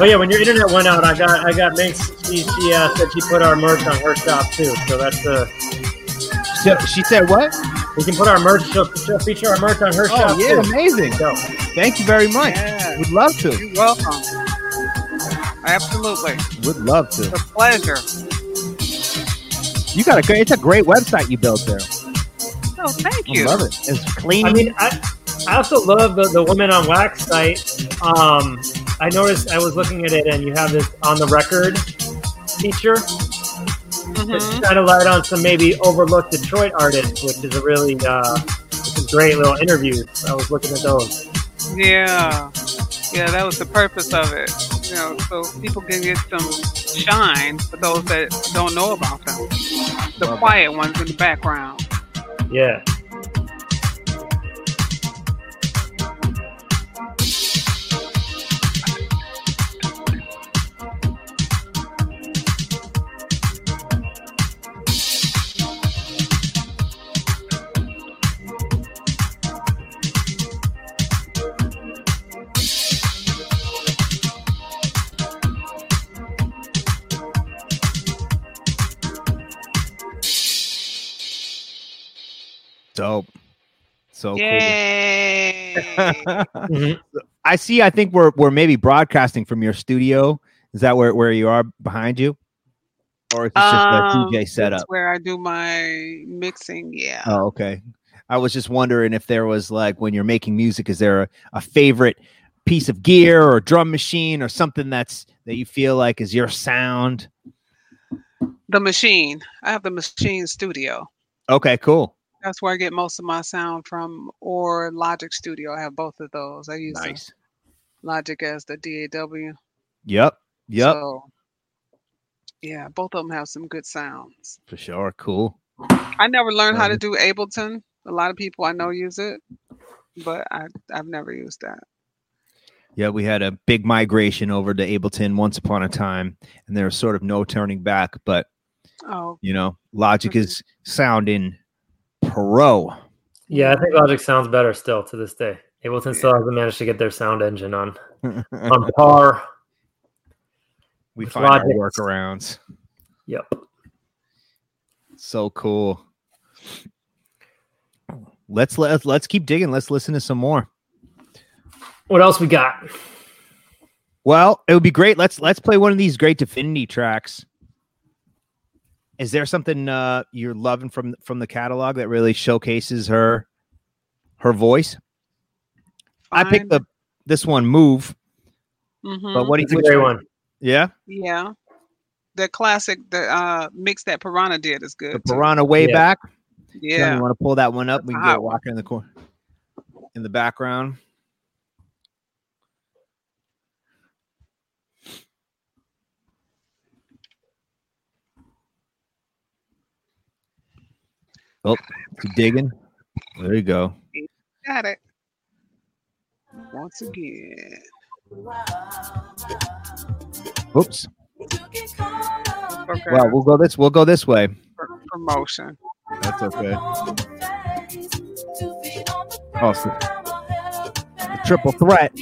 Oh yeah, when your internet went out, I got Minx. She said she put our merch on her shop too, so that's the. She said what? We can put our merch. She'll feature our merch on her shop. Oh yeah, too. Amazing! So, thank you very much. Yeah. Would love to. You're welcome. Absolutely. Would love to. It's a pleasure. You got a. It's a great website you built there. Oh, thank you. I love it. It's clean. I mean, I also love the Women on Wax site. I noticed I was looking at it, and you have this on the record feature. Mm-hmm. It's kind of light on some maybe overlooked Detroit artists, which is a really great little interview. I was looking at those. Yeah, that was the purpose of it. You know, so people can get some shine for those that don't know about them. The love quiet that. Ones in the background. Yeah. Dope. So yay. Cool. Mm-hmm. I see. I think we're maybe broadcasting from your studio. Is that where you are behind you? Or is it just the DJ setup? That's where I do my mixing. Yeah. Oh, okay. I was just wondering if there was like when you're making music, is there a favorite piece of gear or drum machine or something that you feel like is your sound? The machine. I have the machine studio. Okay, cool. That's where I get most of my sound from, or Logic Studio. I have both of those. I use nice. Logic as the DAW. Yep. So, yeah, both of them have some good sounds. For sure. Cool. I never learned how to do Ableton. A lot of people I know use it, but I've never used that. Yeah, we had a big migration over to Ableton once upon a time, and there was sort of no turning back. But, you know, Logic is sounding... Pro. Yeah, I think Logic sounds better still to this day. Ableton still hasn't managed to get their sound engine on par. We find our workarounds. Yep. So cool. Let's keep digging. Let's listen to some more. What else we got? Well, it would be great. Let's play one of these great Divinity tracks. Is there something you're loving from the catalog that really showcases her voice? Fine. I picked this one, Move. Mm-hmm. But it's a great one. Yeah? Yeah. The classic, the mix that Piranha did is good. The Piranha Way Back. Yeah. So you want to pull that one up? We can get it walking in the corner, in the background. Oh, keep digging. There you go. Got it. Once again. Oops. Okay. Well, we'll go this way. Promotion. That's okay. Awesome. The triple threat.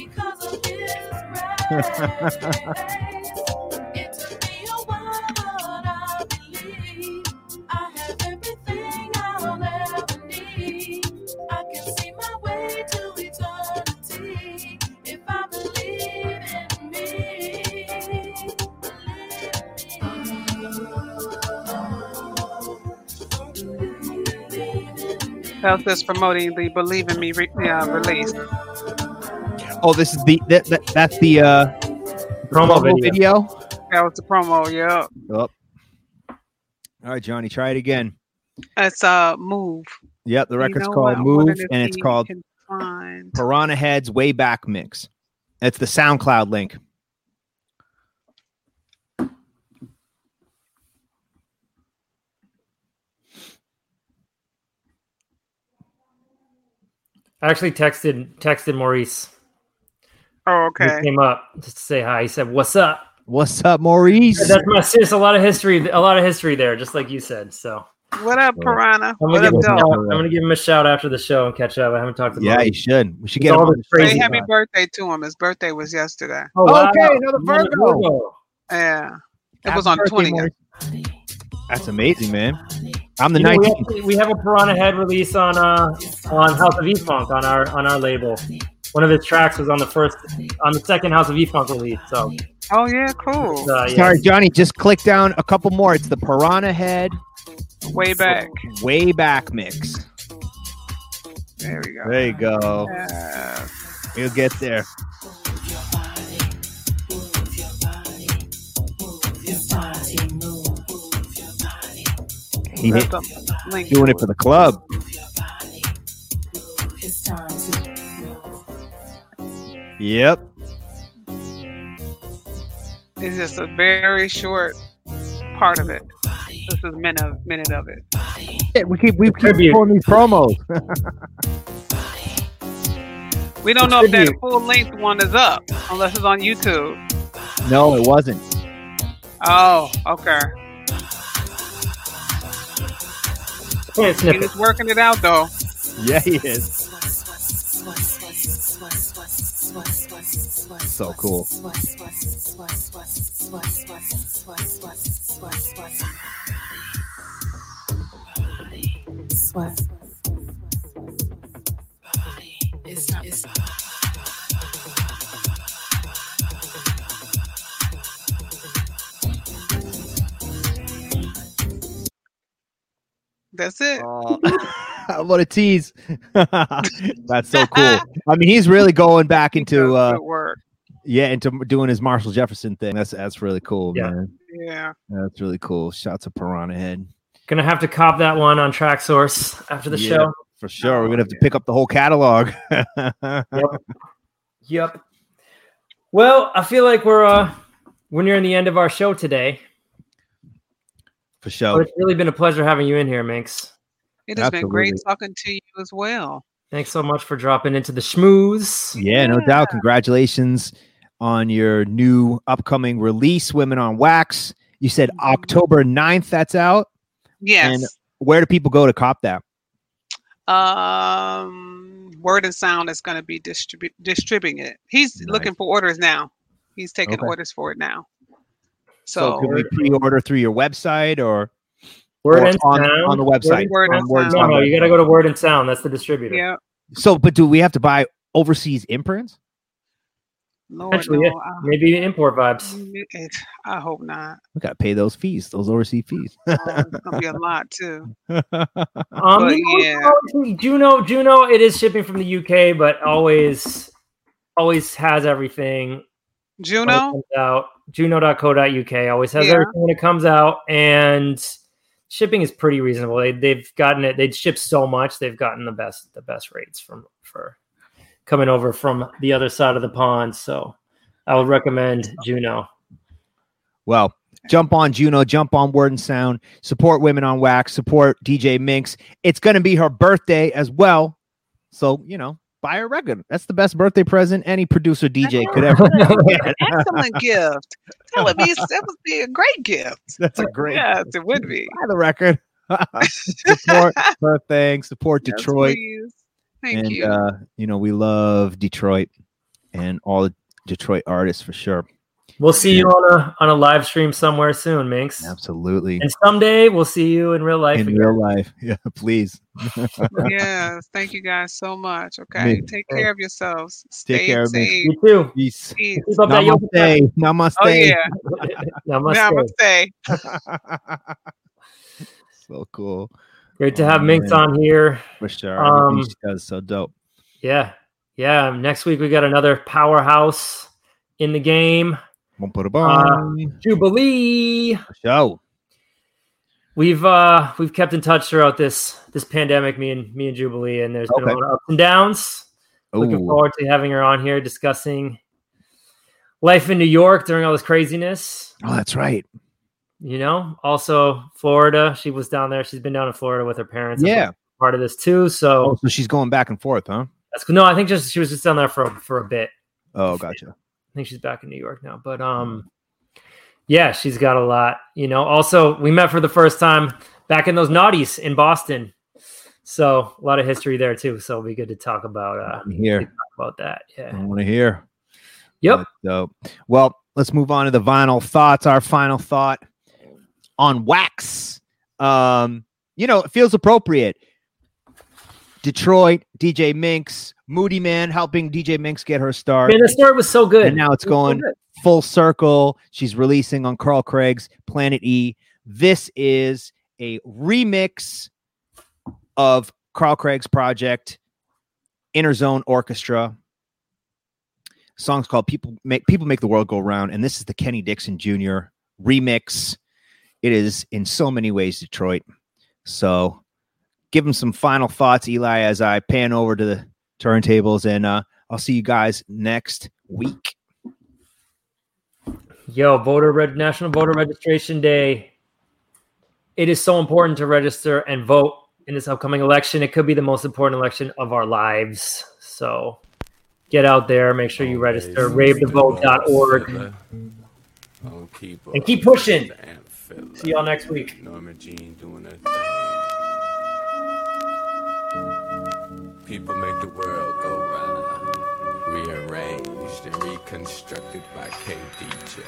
How's this promoting the Believe in Me release? Oh, this is that's the promo video. That was the promo, yeah. Oh. All right, Johnny, try it again. It's Move. Yep, the record's called Move, and it's called Piranha Head's Way Back Mix. That's the SoundCloud link. I actually texted Maurice. Oh, okay. He came up just to say hi. He said, "What's up? What's up, Maurice?" Yeah, that's my serious. A lot of history there, just like you said. So, what up, Piranha? I'm gonna give him a shout after the show and catch up. I haven't talked to him. Yeah, you should. We should get all this crazy. Say happy birthday to him. His birthday was yesterday. Oh, wow. Okay, another Virgo. Yeah, it was on 20th. That's amazing, man. I'm the 19th. We have a Piranha Head release on House of E-Funk on our label. One of his tracks was on the second House of E-Funk release. So. Oh yeah, cool. Sorry, Johnny, just click down a couple more. It's the Piranha Head Way Back Mix. There we go. There you go. Yeah. You'll get there. He's doing it for the club. Yep. It's just a very short part of it. This is minute of it. Yeah, we keep pulling these promos. We don't know if that full length one is up unless it's on YouTube. No, it wasn't. Oh, okay. He's working it out, though. Yeah, he is. So cool. That's it. What a tease. That's so cool. I mean, he's really going back into into doing his Marshall Jefferson thing. That's really cool, man. Yeah. That's really cool. Shots of Piranha Head. Gonna have to cop that one on Track Source after the show. For sure. We're gonna have to pick up the whole catalog. Yep. Well, I feel like we're nearing the end of our show today. For sure. It's really been a pleasure having you in here, Minx. It has been great talking to you as well. Thanks so much for dropping into the schmooze. Yeah, no doubt. Congratulations on your new upcoming release, Women on Wax. You said October 9th that's out? Yes. And where do people go to cop that? Word and Sound is going to be distributing it. He's looking for orders now. He's taking orders for it now. So can we pre-order through your website or Word and Sound on the website? No, you got to go to Word and Sound. That's the distributor. Yeah. So, but do we have to buy overseas imprints? Actually, no, maybe import vibes. I hope not. We got to pay those fees, those overseas fees. It's gonna be a lot too. Juno. It is shipping from the UK, but always has everything. Juno out. Juno.co.uk always has everything when it comes out, and shipping is pretty reasonable. They've gotten it. They'd ship so much. They've gotten the best rates for coming over from the other side of the pond. So I would recommend Juno. Well, jump on Juno. Jump on Word and Sound. Support Women on Wax. Support DJ Minx. It's going to be her birthday as well. So, buy a record. That's the best birthday present any producer DJ could ever get. Excellent gift. That would be a great gift. That's a great gift. Yes, it would be. Buy the record. Support her thing. Support Detroit. Yes, please. Thank you. We love Detroit and all Detroit artists for sure. We'll see you on a live stream somewhere soon, Minx. Absolutely. And someday we'll see you in real life. Yeah, please. Yeah, thank you guys so much. Okay, take care of yourselves. Take care of me. You too. Peace. Peace. Namaste. Namaste. Oh, yeah. Namaste. Namaste. So cool. Great to have Minx on here. For sure. She does so dope. Yeah. Yeah. Next week we got another powerhouse in the game. Jubilee. Show. We've kept in touch throughout this pandemic, me and Jubilee, and there's been a lot of ups and downs. Ooh. Looking forward to having her on here discussing life in New York during all this craziness. Oh, that's right. You know, also Florida. She was down there. She's been down in Florida with her parents. Yeah, part of this too. So she's going back and forth, huh? No, I think she was just down there for a bit. Oh, gotcha. I think she's back in New York now, but yeah, she's got a lot, you know. Also, we met for the first time back in those noughties in Boston, so a lot of history there too. So it'll be good to talk about that. Yeah, I want to hear. Yep. Well, let's move on to the vinyl thoughts. Our final thought on wax. You know, it feels appropriate. Detroit, DJ Minx, Moody Man helping DJ Minx get her start. Man, the start was so good. And now it's going full circle. She's releasing on Carl Craig's Planet E. This is a remix of Carl Craig's project, Inner Zone Orchestra. The song's called People Make the World Go Round, and this is the Kenny Dixon Jr. remix. It is in so many ways Detroit. So give them some final thoughts, Eli, as I pan over to the turntables, and I'll see you guys next week. Yo, National Voter Registration Day. It is so important to register and vote in this upcoming election. It could be the most important election of our lives. So get out there. Make sure you register. RaveTheVote.org. And keep pushing. See y'all next week. Norma Jean doing that thing. People make the world go round, rearranged and reconstructed by KDJ.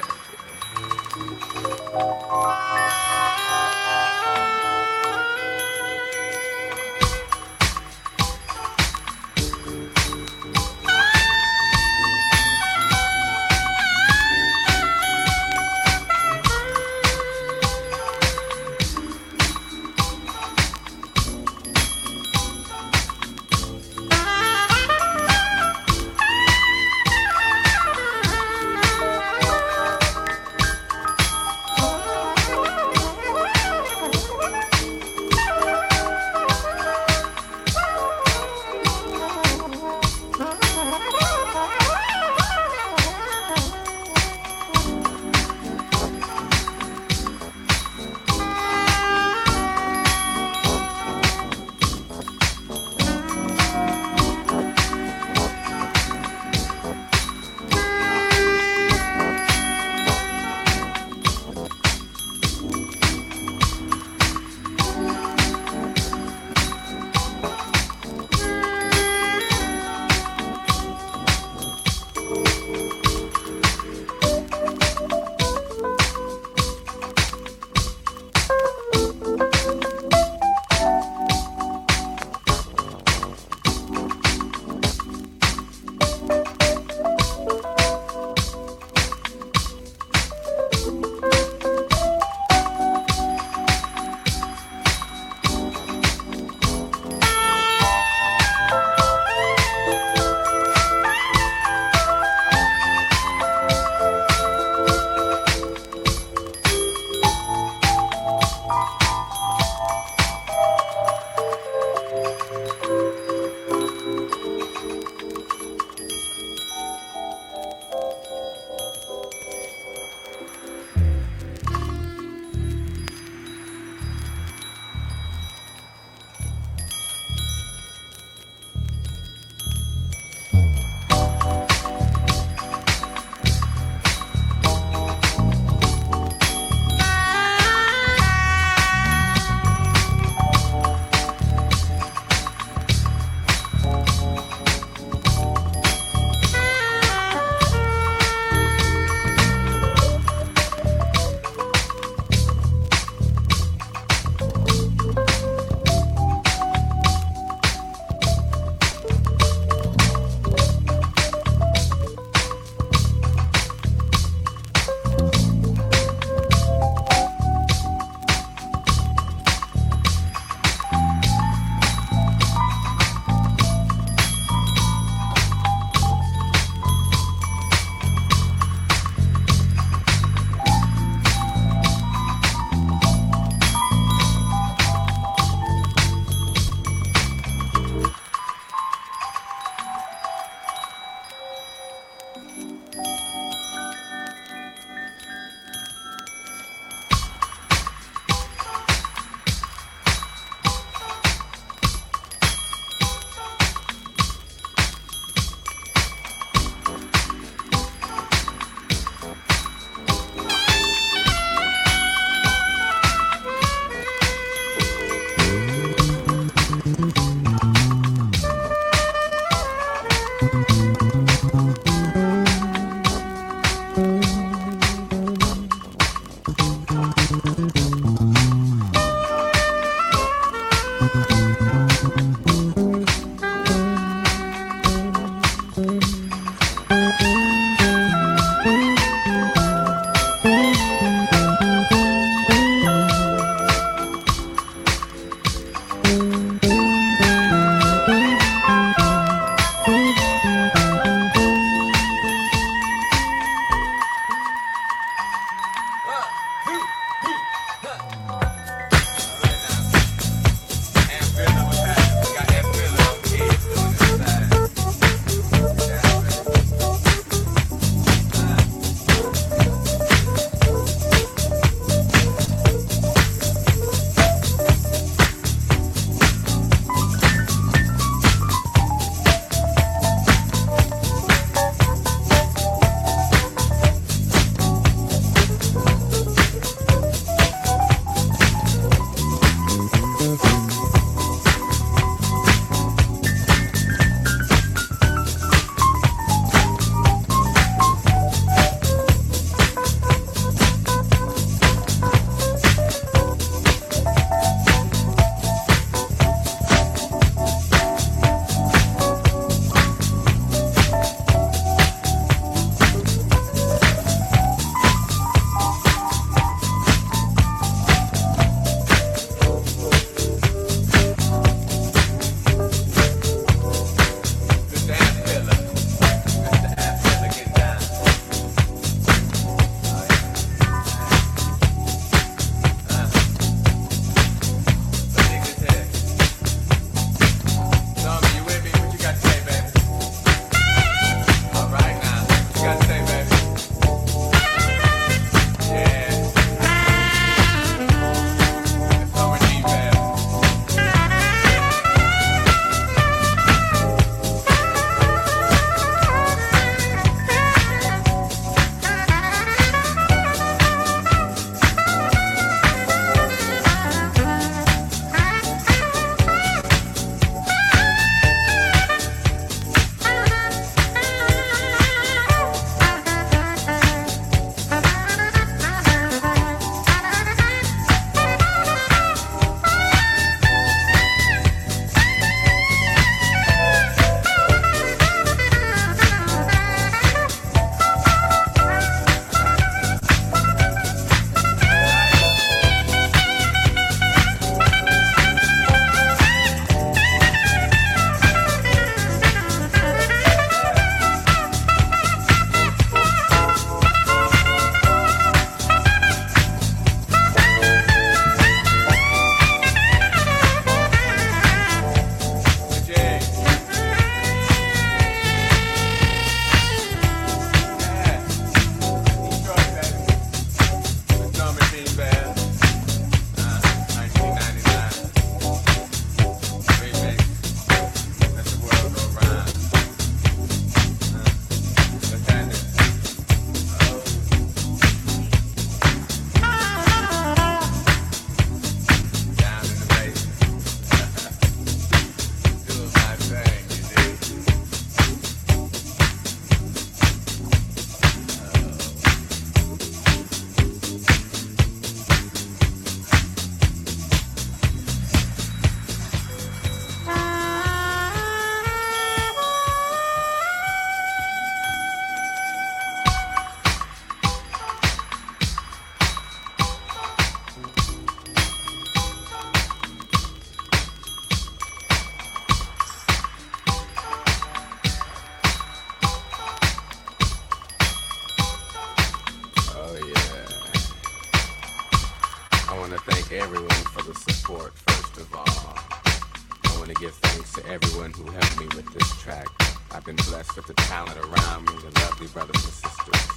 want to give thanks to everyone who helped me with this track. I've been blessed with the talent around me, the lovely brothers and sisters.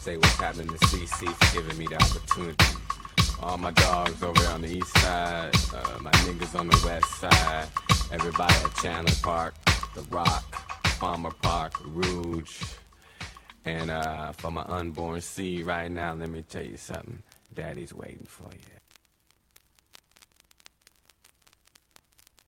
Say what's happening to CC for giving me the opportunity. All my dogs over on the east side, my niggas on the west side, everybody at Chandler Park, The Rock, Palmer Park, Rouge. And for my unborn seed right now, let me tell you something. Daddy's waiting for you.